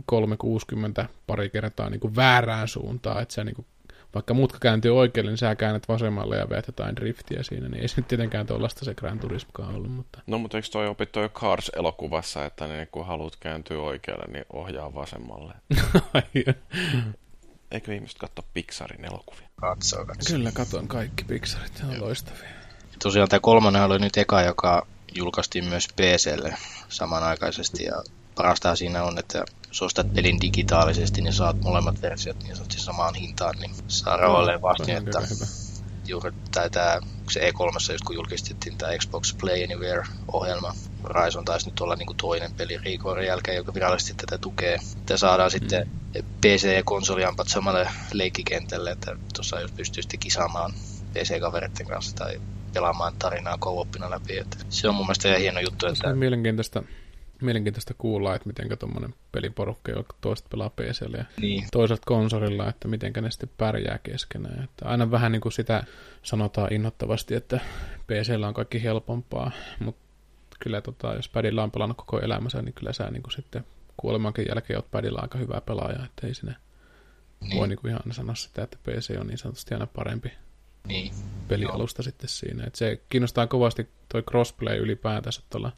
kolmesataakuusikymmentä pari kertaa niinku väärään suuntaan, että sä niinku, vaikka mutka kääntyy oikealle, niin sä käännät vasemmalle ja veet jotain driftiä siinä, niin ei se nyt tietenkään tuollaista se Gran Turismokaan ollut. Mutta... No, mutta eikö toi opittu jo Cars-elokuvassa, että niin, kun haluat kääntyä oikealle, niin ohjaa vasemmalle? Eikö ihmiset katso Pixarin elokuvia? Katsoo, katsoo. Kyllä, katon kaikki Pixarit, ne on Joo. Loistavia. Tosiaan tämä kolmannen oli nyt eka, joka julkaistiin myös P C:lle samanaikaisesti, ja parasta siinä on, että jos ostat pelin digitaalisesti, niin saat molemmat versiot niin saat siis samaan hintaan, niin saa rahoilleen vastineetta. Juuri tämä E kolme, just kun julkistettiin tämä Xbox Play Anywhere-ohjelma, Horizon taisi nyt olla niinku toinen peli Rekorin jälkeen, joka virallisesti tätä tukee. Tämä saadaan mm. sitten P C-konsoliampat samalle leikkikentälle, että tuossa jos pystyy sitten kisaamaan P C-kavereiden kanssa tai pelaamaan tarinaa co-opina läpi. Että se on mun mielestä hieno juttu. Että... Se on mielenkiintoista. Mielenkiintoista kuulla, että mitenkä tuommoinen peliporukka, joka toiset pelaa P C:llä ja niin. toiset konsolilla, että mitenkä ne sitten pärjää keskenään. Että aina vähän niin kuin sitä sanotaan innoittavasti, että P C:llä on kaikki helpompaa, mutta kyllä tota, jos padilla on pelannut koko elämänsä, niin kyllä sä niin kuin sitten kuolemankin jälkeen oot padilla aika hyvää pelaajaa, että ei sinä niin. voi niin kuin ihan sanoa sitä, että P C on niin sanotusti aina parempi niin. pelialusta no. sitten siinä. Että se kiinnostaa kovasti toi crossplay ylipäätänsä tuolla.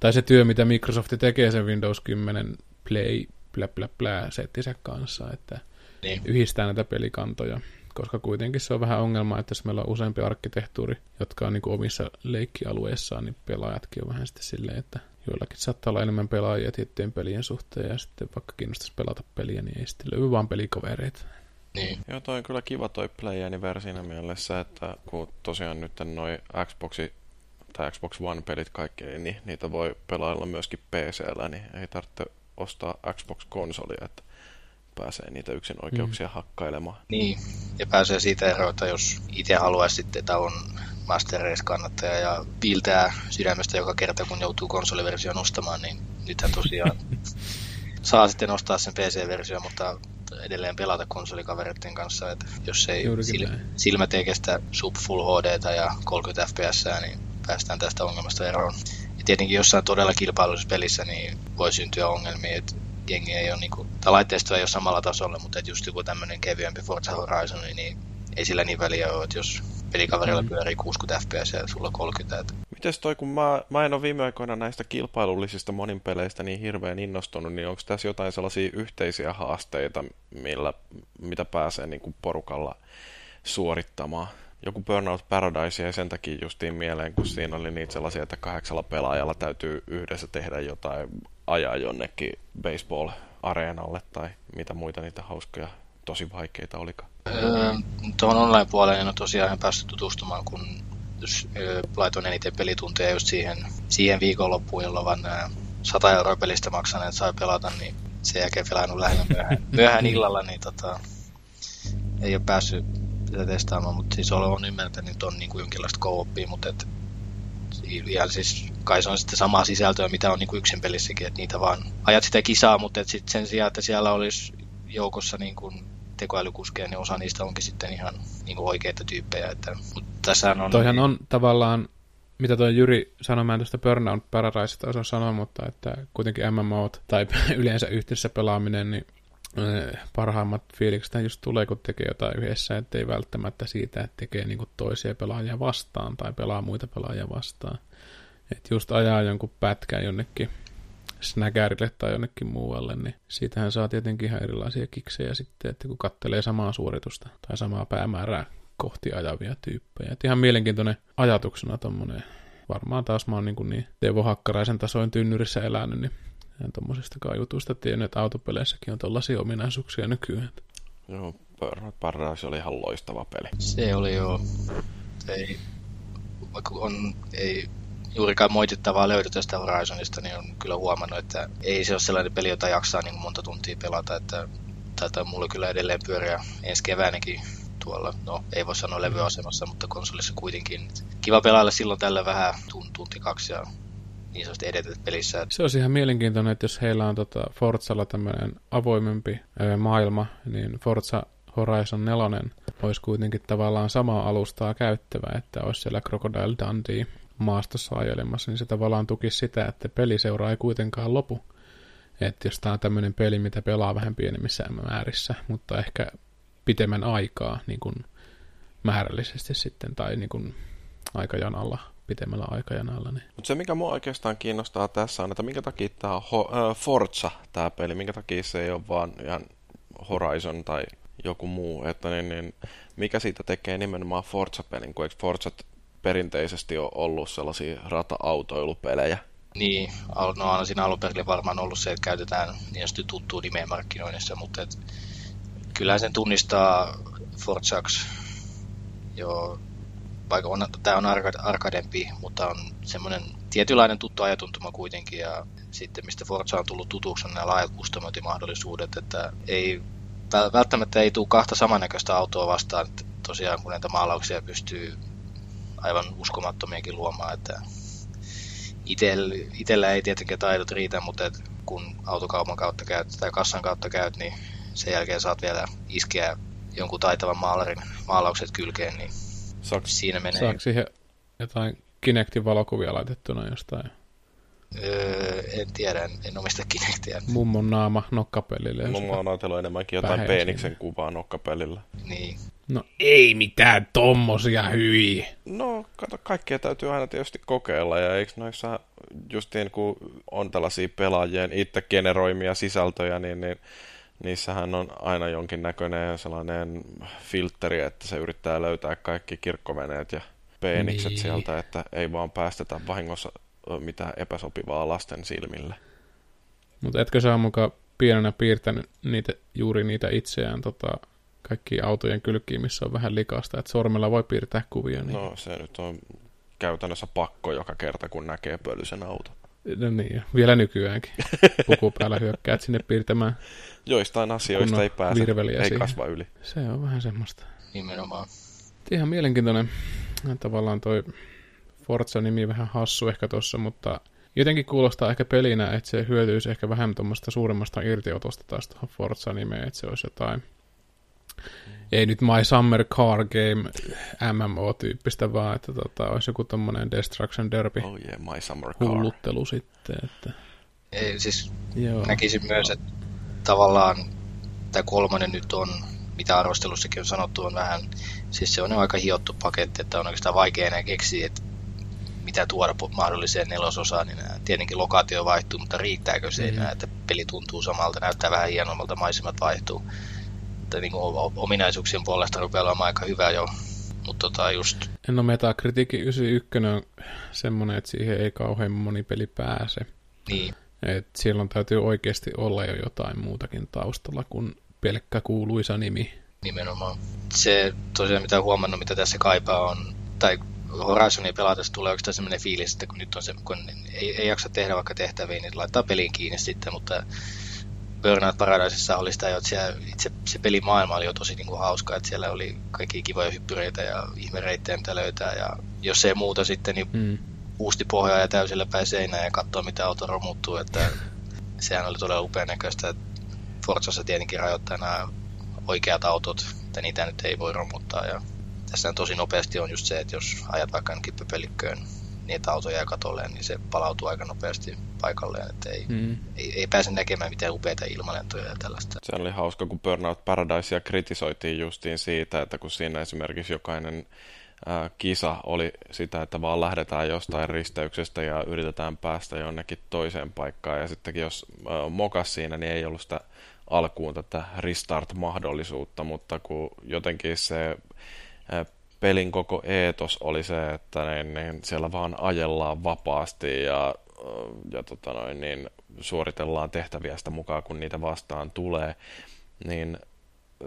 Tai se työ, mitä Microsoft tekee sen Windows kymmenen Play plä, plä, plä, settinsä kanssa, että niin. yhdistää näitä pelikantoja. Koska kuitenkin se on vähän ongelma, että jos meillä on useampi arkkitehtuuri, jotka on niin kuin omissa leikkialueissaan, niin pelaajatkin on vähän sitten silleen, että joillakin saattaa olla enemmän pelaajia tiettyjen pelien suhteen, ja sitten vaikka kiinnostaisi pelata peliä, niin ei sitten löydy vaan pelikavereita. Niin. Joo, toi on kyllä kiva toi Play Anywhere siinä mielessä, että kun tosiaan nyt noi Xboxi tai Xbox One-pelit kaikki, niin niitä voi pelailla myöskin P C:llä, niin ei tarvitse ostaa Xbox-konsolia, että pääsee niitä yksin oikeuksia mm. hakkailemaan. Niin, ja pääsee siitä eroita, jos itse haluaisi sitten, että on Master Race-kannattaja ja piiltää sydämestä joka kerta, kun joutuu konsoliversion ostamaan, niin nythän tosiaan saa sitten ostaa sen P C-versio, mutta edelleen pelata konsolikavereiden kanssa, että jos ei sil- silmät ei kestä sub full H D:tä ja kolmekymmentä F P S, niin päästään tästä ongelmasta eroon. Ja tietenkin jossain todella kilpailullisessa pelissä niin voi syntyä ongelmia, että jengi ei ole, niin kuin, tai laitteisto ei ole samalla tasolla, mutta että just joku tämmöinen kevyempi Forza Horizon, niin ei sillä niin väliä ole, että jos pelikaverilla mm. pyörii kuusikymmentä F P S ja sulla kolmekymmentä. Että... Mites toi, kun mä, mä en ole viime aikoina näistä kilpailullisista moninpeleistä niin hirveän innostunut, niin onko tässä jotain sellaisia yhteisiä haasteita, millä, mitä pääsee niin kuin porukalla suorittamaan? Joku Burnout Paradise jäi sen takia justiin mieleen, kun siinä oli niitä sellaisia, että kahdeksalla pelaajalla täytyy yhdessä tehdä jotain, ajaa jonnekin baseball-areenalle tai mitä muita niitä hauskoja, tosi vaikeita olikaan. Öö, tuohon online-puoleen en ole tosiaan ihan päässyt tutustumaan, kun öö, laitoin eniten pelitunteja just siihen, siihen viikonloppuun, jolloin vaan nämä sata euroa pelistä maksaneet sai pelata, niin sen jälkeen pelannut lähinnä myöhään, myöhään illalla, niin tota, ei ole päässyt sitä testaamaan, mutta siis olen ymmärtänyt, että on niin kuin jonkinlaista co-opia, mutta et, siis, kai se on sitten samaa sisältöä, mitä on niin kuin yksin pelissäkin, että niitä vaan ajat sitä kisaa, mutta et sit sen sijaan, että siellä olisi joukossa niin kuin tekoälykuskeja, niin osa niistä onkin sitten ihan niin kuin oikeita tyyppejä. Että, mutta tässähän on... Toihan on tavallaan, mitä tuo Jyri sanoi, mä en tuosta Burnout Paradisesta osaa sanoa, mutta että kuitenkin M M O:t tai yleensä yhteisessä pelaaminen, niin parhaimmat fiilikset just tulee, kun tekee jotain yhdessä, ettei välttämättä siitä, että tekee niinku toisia pelaajia vastaan tai pelaa muita pelaajia vastaan. Että just ajaa jonkun pätkän jonnekin snäkärille tai jonnekin muualle, niin siitähän saa tietenkin ihan erilaisia kiksejä sitten, että kun kattelee samaa suoritusta tai samaa päämäärää kohti ajavia tyyppejä. Et ihan mielenkiintoinen ajatuksena tommonen. Varmaan taas mä oon niin, niin Teuvo Hakkaraisen tasoin tynnyrissä elänyt, niin en tommosestakaan jutusta tiennyt, että autopeleissäkin on tollaisia ominaisuuksia nykyään. Joo, Burnout Paradise oli ihan loistava peli. Se oli joo. Ei, vaikka on, ei juurikaan moitittavaa löydy tästä Horizonista, niin on kyllä huomannut, että ei se ole sellainen peli, jota jaksaa niin monta tuntia pelata. Että taitaa mulla kyllä edelleen pyöriä ensi keväänäkin tuolla, no ei voi sanoa levyasemassa, mutta konsolissa kuitenkin. Kiva pelailla silloin tällä vähän tunti kaksi ja... niin edetet pelissä. Se on ihan mielenkiintoinen, että jos heillä on tota Forzalla tämmöinen avoimempi ö, maailma, niin Forza Horizon neljä olisi kuitenkin tavallaan samaa alustaa käyttävä, että olisi siellä Crocodile Dundee maastossa ajelemassa, niin se tavallaan tukisi sitä, että peliseura ei kuitenkaan lopu. Että jos tämä on tämmöinen peli, mitä pelaa vähän pienemmissä määrissä, mutta ehkä pitemmän aikaa niin kun määrällisesti sitten, tai niin kun aikajanalla. pitemmällä aikajanalla. Niin. Mutta se, mikä mua oikeastaan kiinnostaa tässä on, että minkä takia tämä Ho- äh, Forza, tämä peli, minkä takia se ei ole vaan ihan Horizon tai joku muu, että niin, niin, mikä siitä tekee nimenomaan Forza-pelin, kun eikö Forzat perinteisesti ole ollut sellaisia rata-autoilupelejä? Niin, no aina siinä alunperille varmaan ollut se, että käytetään niin tuttua nimeä markkinoinnissa, mutta et, kyllähän sen tunnistaa Forzaksi, joo. Vaikka on, tämä on arkadempi, mutta on semmoinen tietynlainen tuttu ajatuntuma kuitenkin, ja sitten mistä Forza on tullut tutuksi on nämä laajat kustomointimahdollisuudet, että ei, välttämättä ei tule kahta samannäköistä autoa vastaan, että tosiaan kun näitä maalauksia pystyy aivan uskomattomiakin luomaan, että itsellä ei tietenkään taidot riitä, mutta kun autokaupan kautta käyt tai kassan kautta käyt, niin sen jälkeen saat vielä iskeä jonkun taitavan maalarin maalaukset kylkeen, niin Saako siihen jotain Kinectin valokuvia laitettuna jostain? Öö, en tiedä, en, en omista Kinectiä. Mummon naama nokkapelille. Mummon on ajatellut enemmänkin jotain peeniksen kuvaa nokkapelillä. Niin. No ei mitään tommosia hyi. No kato, kaikkea täytyy aina tietysti kokeilla. Ja eikö noissa justiin kun on tällaisia pelaajien itse generoimia sisältöjä, niin... niin niissähän on aina jonkinnäköinen sellainen filtteri, että se yrittää löytää kaikki kirkkoveneet ja peenikset niin sieltä, että ei vaan päästetä vahingossa mitään epäsopivaa lasten silmille. Mutta etkö sä mukaan pienenä piirtänyt niitä, juuri niitä itseään tota, kaikkiin autojen kylkiin, missä on vähän likasta, että sormella voi piirtää kuvia? Niin... No se nyt on käytännössä pakko joka kerta, kun näkee pölyisen auton. No niin, vielä nykyäänkin. Puku päällä hyökkäät sinne piirtämään. Joistain asioista ei pääse, ei siihen kasva yli. Se on vähän semmoista. Nimenomaan. Ihan mielenkiintoinen. Tavallaan toi Forza-nimi vähän hassu ehkä tuossa, mutta Jotenkin kuulostaa ehkä pelinä, että se hyötyisi ehkä vähän tuommoista suuremmasta irtiotosta taas tuohon Forza-nimeen, että se olisi jotain, ei nyt My Summer Car Game M M O-tyyppistä, vaan että tota, olisi joku tommoinen Destruction Derby oh yeah, My Summer Car hulluttelu sitten. Että... Ei, siis joo, näkisin joo. myös, että tavallaan tämä kolmannen nyt on, mitä arvostelussakin on sanottu, on vähän, siis se on aika hiottu paketti, että on oikeastaan vaikea enää keksiä, että mitä tuoda mahdolliseen nelososaan, niin tietenkin lokaatio vaihtuu, mutta riittääkö se enää, mm. että peli tuntuu samalta, näyttää vähän hienommalta, maisemat vaihtuu. Että niin ominaisuuksien puolesta rupeaa olemaan aika hyvä jo, mutta tota just... No Metacritiikin yhdeksänkymmentäyksi on semmoinen, että siihen ei kauhean moni peli pääse. Niin. Et silloin täytyy oikeasti olla jo jotain muutakin taustalla kuin pelkkä kuuluisa nimi. Nimenomaan. Se tosiaan mitä huomannut, mitä tässä kaipaa on, tai Horizonia pelatessa tulee oikeastaan sellainen fiilis, että kun nyt on se, kun ei, ei jaksa tehdä vaikka tehtäviä, niin laittaa peliin kiinni sitten, mutta Burnout Paradisessa oli sitä jo, että siellä itse se pelimaailma oli jo tosi niin kuin hauska, että siellä oli kaikki kivoja hyppyreitä ja ihmereittejä, mitä löytää, ja jos ei muuta sitten, niin mm. uusti pohjaa ja täysillä päin seinään ja katsoa, mitä auto romuttuu, että sehän oli todella upean näköistä. Forzassa tietenkin rajoittaa nämä oikeat autot, että niitä nyt ei voi romuttaa, ja tässä tosi nopeasti on just se, että jos ajat vaikka kippipelikköön, niin että auto jää katolleen, niin se palautuu aika nopeasti paikalleen, että ei, mm. ei, ei pääse näkemään mitään upeita ilmalentoja ja tällaista. Se oli hauska, kun Burnout Paradisea kritisoitiin justiin siitä, että kun siinä esimerkiksi jokainen ää, kisa oli sitä, että vaan lähdetään jostain risteyksestä ja yritetään päästä jonnekin toiseen paikkaan, ja sittenkin jos ää, mokas siinä, niin ei ollut sitä alkuun tätä restart-mahdollisuutta, mutta kun jotenkin se pelin koko eetos oli se, että niin, niin siellä vaan ajellaan vapaasti ja, ja tota noin, niin suoritellaan tehtäviä sitä mukaan, kun niitä vastaan tulee, niin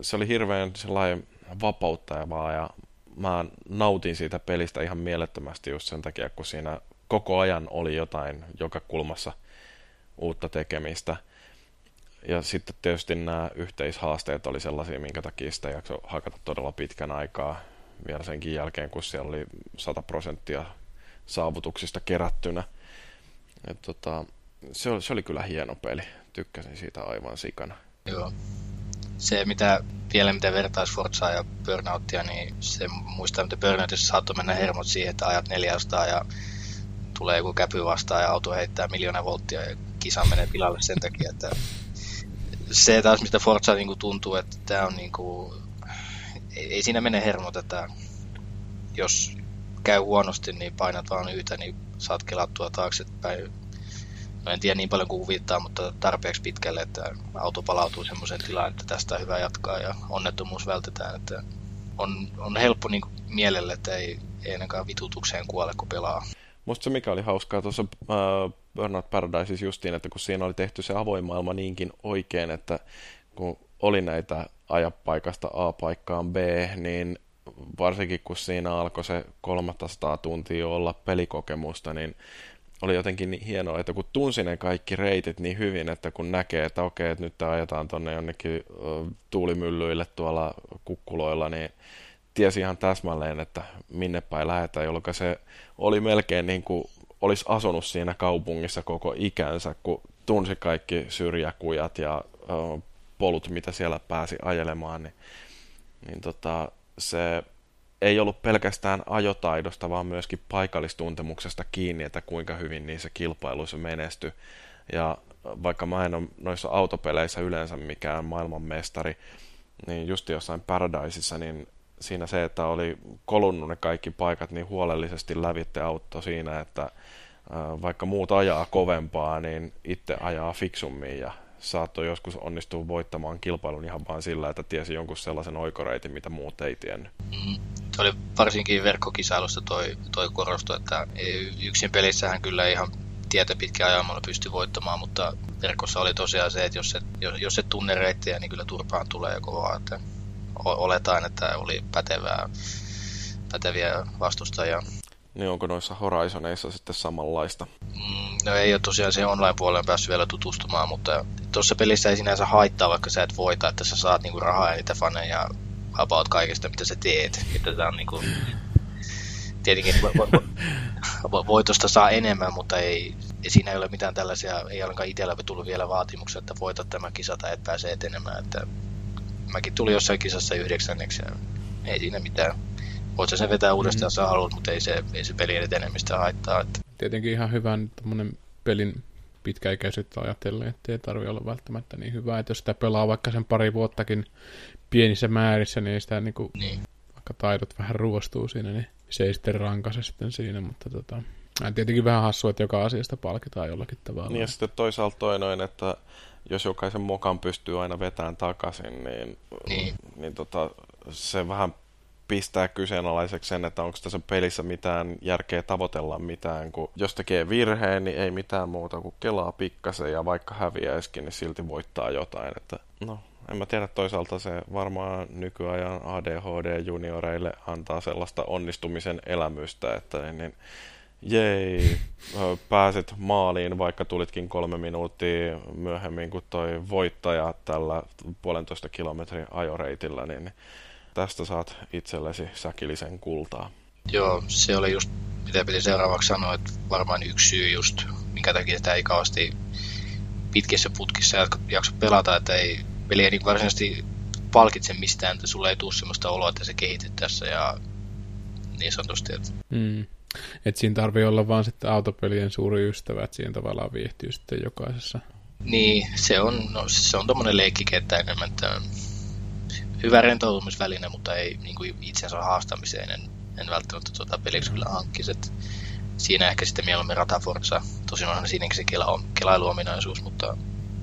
se oli hirveän sellainen vapauttavaa ja mä nautin siitä pelistä ihan mielettömästi just sen takia, kun siinä koko ajan oli jotain joka kulmassa uutta tekemistä. Ja sitten tietysti nämä yhteishaasteet oli sellaisia, minkä takia sitä jaksoi hakata todella pitkän aikaa vielä senkin jälkeen, kun siellä oli sata prosenttia saavutuksista kerättynä. Et tota, se, oli, se oli kyllä hieno peli. Tykkäsin siitä aivan sikana. Joo. Se, mitä vielä mitä vertaisi Forzaa ja Burnouttia, niin se muistaa, että Burnoutissa saattoi mennä hermot siihen, että ajat neljäsataa ja tulee joku käpy vastaan ja auto heittää miljoona volttia ja kisa menee pilalle sen takia, että se taas, mistä Forza niinku tuntuu, että tämä on niinku, ei, ei siinä mene hermot, että jos käy huonosti, niin painat vaan yhtä, niin saat kelattua taaksepäin. No en tiedä niin paljon kuin huvittaa, mutta tarpeeksi pitkälle, että auto palautuu semmoiseen tilaan, että tästä on hyvä jatkaa ja onnettomuus vältetään. Että on, on helppo niinku mielelle, että ei, ei ainakaan vitutukseen kuole, kun pelaa. Musta se mikä oli hauskaa tuossa uh, Burnout Paradiseissa justiin, että kun siinä oli tehty se avoin maailma niinkin oikein, että kun oli näitä ajapaikasta A paikkaan B, niin varsinkin kun siinä alkoi se kolmesataa tuntia olla pelikokemusta, niin oli jotenkin niin hienoa, että kun tunsi ne kaikki reitit niin hyvin, että kun näkee, että okei, että nyt ajetaan tuonne jonnekin uh, tuulimyllyille tuolla kukkuloilla, niin tiesi ihan täsmälleen, että minne päin lähdetään, jolloin se oli melkein niin kuin olisi asunut siinä kaupungissa koko ikänsä, kun tunsi kaikki syrjäkujat ja ö, polut, mitä siellä pääsi ajelemaan. Niin, niin tota, se ei ollut pelkästään ajotaidosta, vaan myöskin paikallistuntemuksesta kiinni, että kuinka hyvin niissä kilpailuissa menestyi. Ja vaikka mä en ole noissa autopeleissä yleensä mikään maailmanmestari, niin just jossain Paradiseissa, niin siinä se, että oli kolunnut ne kaikki paikat niin huolellisesti lävitte auttoi siinä, että vaikka muut ajaa kovempaa, niin itse ajaa fiksummin ja saattoi joskus onnistua voittamaan kilpailun ihan vaan sillä, että tiesi jonkun sellaisen oikoreitin, mitä muut ei tiennyt. Mm, se oli varsinkin verkkokisailussa toi, toi korostu, että yksin pelissähän kyllä ihan tietä pitkä ajamalla pystyi voittamaan, mutta verkossa oli tosiaan se, että jos et, jos et tunne reittejä, niin kyllä turpaan tulee ja kovaa, että oletaan, että oli pätevää, päteviä vastustajia. Niin onko noissa Horizoneissa sitten samanlaista? Mm, no ei ole tosiaan se online-puolelle päässyt vielä tutustumaan, mutta tuossa pelissä ei sinänsä haittaa, vaikka sä et voita, että sä saat niinku rahaa ja niitä faneja about kaikesta, mitä sä teet. Että tää on niinku... Tietenkin vo- vo- voitosta saa enemmän, mutta ei siinä ei ole mitään tällaisia, ei ainakaan itsellä tullut vielä vaatimuksia, että voita tämä kisa tai et pääse etenemään. Että mäkin tulin jossain kisassa yhdeksänneksi ja ei siinä mitään. Voit sä sen vetää uudestaan, mm-hmm. sä haluat, mutta ei se, ei se pelin etenemistä haittaa. Että. Tietenkin ihan hyvä nyt tommonen pelin pitkäikäisyyttä ajatellen, että ei tarvitse olla välttämättä niin hyvä. Että jos sitä pelaa vaikka sen pari vuottakin pienissä määrissä, niin ei sitä niinku, niin. vaikka taidot vähän ruostuu siinä, niin se ei sitten rankase sitten siinä, mutta tota... Tietenkin vähän hassua, että joka asiasta palkitaan jollakin tavalla. Niin ja sitten toisaalta toi noin, että jos jokaisen mokan pystyy aina vetämään takaisin, niin, niin. niin tota, se vähän pistää kyseenalaiseksi sen, että onko tässä pelissä mitään järkeä tavoitella mitään, kun jos tekee virheen, niin ei mitään muuta kuin kelaa pikkasen ja vaikka häviäisikin, niin silti voittaa jotain. Että, no, en mä tiedä, toisaalta se varmaan nykyajan A D H D-junioreille antaa sellaista onnistumisen elämystä, että niin... Jei, pääsit maaliin, vaikka tulitkin kolme minuuttia myöhemmin kuin toi voittaja tällä puolentoista kilometrin ajoreitillä, niin tästä saat itsellesi säkillisen kultaa. Joo, se oli just, mitä piti seuraavaksi sanoa, että varmaan yksi syy just, minkä takia sitä ei kauheasti pitkissä putkissa jaksa pelata, että ei, peli ei niin varsinaisesti palkitse mistään, että sulle ei tule sellaista oloa, että sä kehityt tässä ja niin sanotusti, että... Mm. Että siinä tarvii olla vaan sitten autopelien suuri ystävä, että siinä tavallaan viihtyy sitten jokaisessa. Niin, se on, no, se on tommonen leikkikenttä enemmän, että hyvä rentoutumisväline, mutta ei niin kuin itsensä haastamiseen, en, en välttämättä tuota peliksi kyllä hankkisi. Siinä ehkä sitten mieluummin Rataforza, tosin onhan siinäkin se kela, kelailuominaisuus, mutta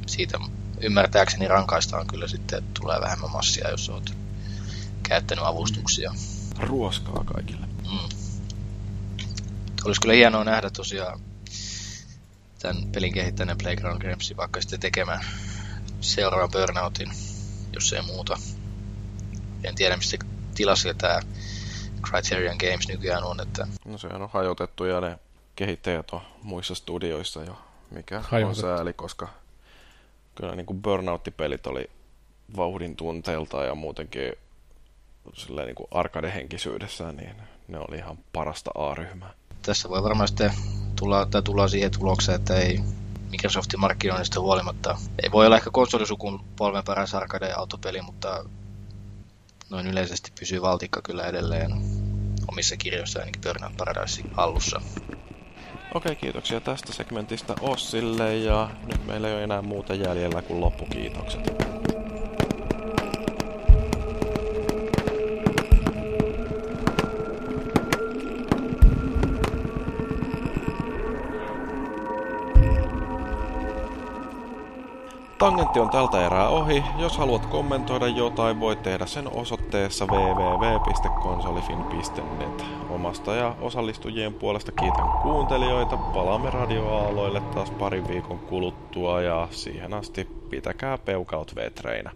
siitä ymmärtääkseni rankaistaan kyllä sitten, että tulee vähemmän massia, jos olet käyttänyt avustuksia. Ruoskaa kaikille. Mm. Olisi kyllä hienoa nähdä tosiaan tämän pelin kehittäneen Playground Gamesin vaikka sitten tekemään seuraavan Burnoutin, jos ei muuta. En tiedä, mistä tilassa tämä Criterion Games nykyään on. Että... No sehän on hajotettu ja ne kehittäjät on muissa studioissa jo, mikä hajotettu. On sääli, koska kyllä niin kuin Burnout-pelit oli vauhdin tunteelta ja muutenkin silleen niin kuin arcade-henkisyydessään, niin ne oli ihan parasta A-ryhmää. Tässä voi varmaan sitten tulla, tai tullaan siihen tulokseen, että ei Microsoftin markkinoinnista huolimatta. Ei voi olla ehkä konsolisukupolven paras arcade autopeli, mutta noin yleisesti pysyy valtikka kyllä edelleen omissa kirjoissa ainakin Burnout Paradisein hallussa. Okei, kiitoksia tästä segmentistä Ossille ja nyt meillä ei ole enää muuta jäljellä kuin loppukiitokset. Tangentti on tältä erää ohi. Jos haluat kommentoida jotain, voit tehdä sen osoitteessa double-u double-u double-u piste konsolifin piste net. Omasta ja osallistujien puolesta kiitän kuuntelijoita. Palaamme radioaaloille taas parin viikon kuluttua ja siihen asti pitäkää peukaut vetreinä.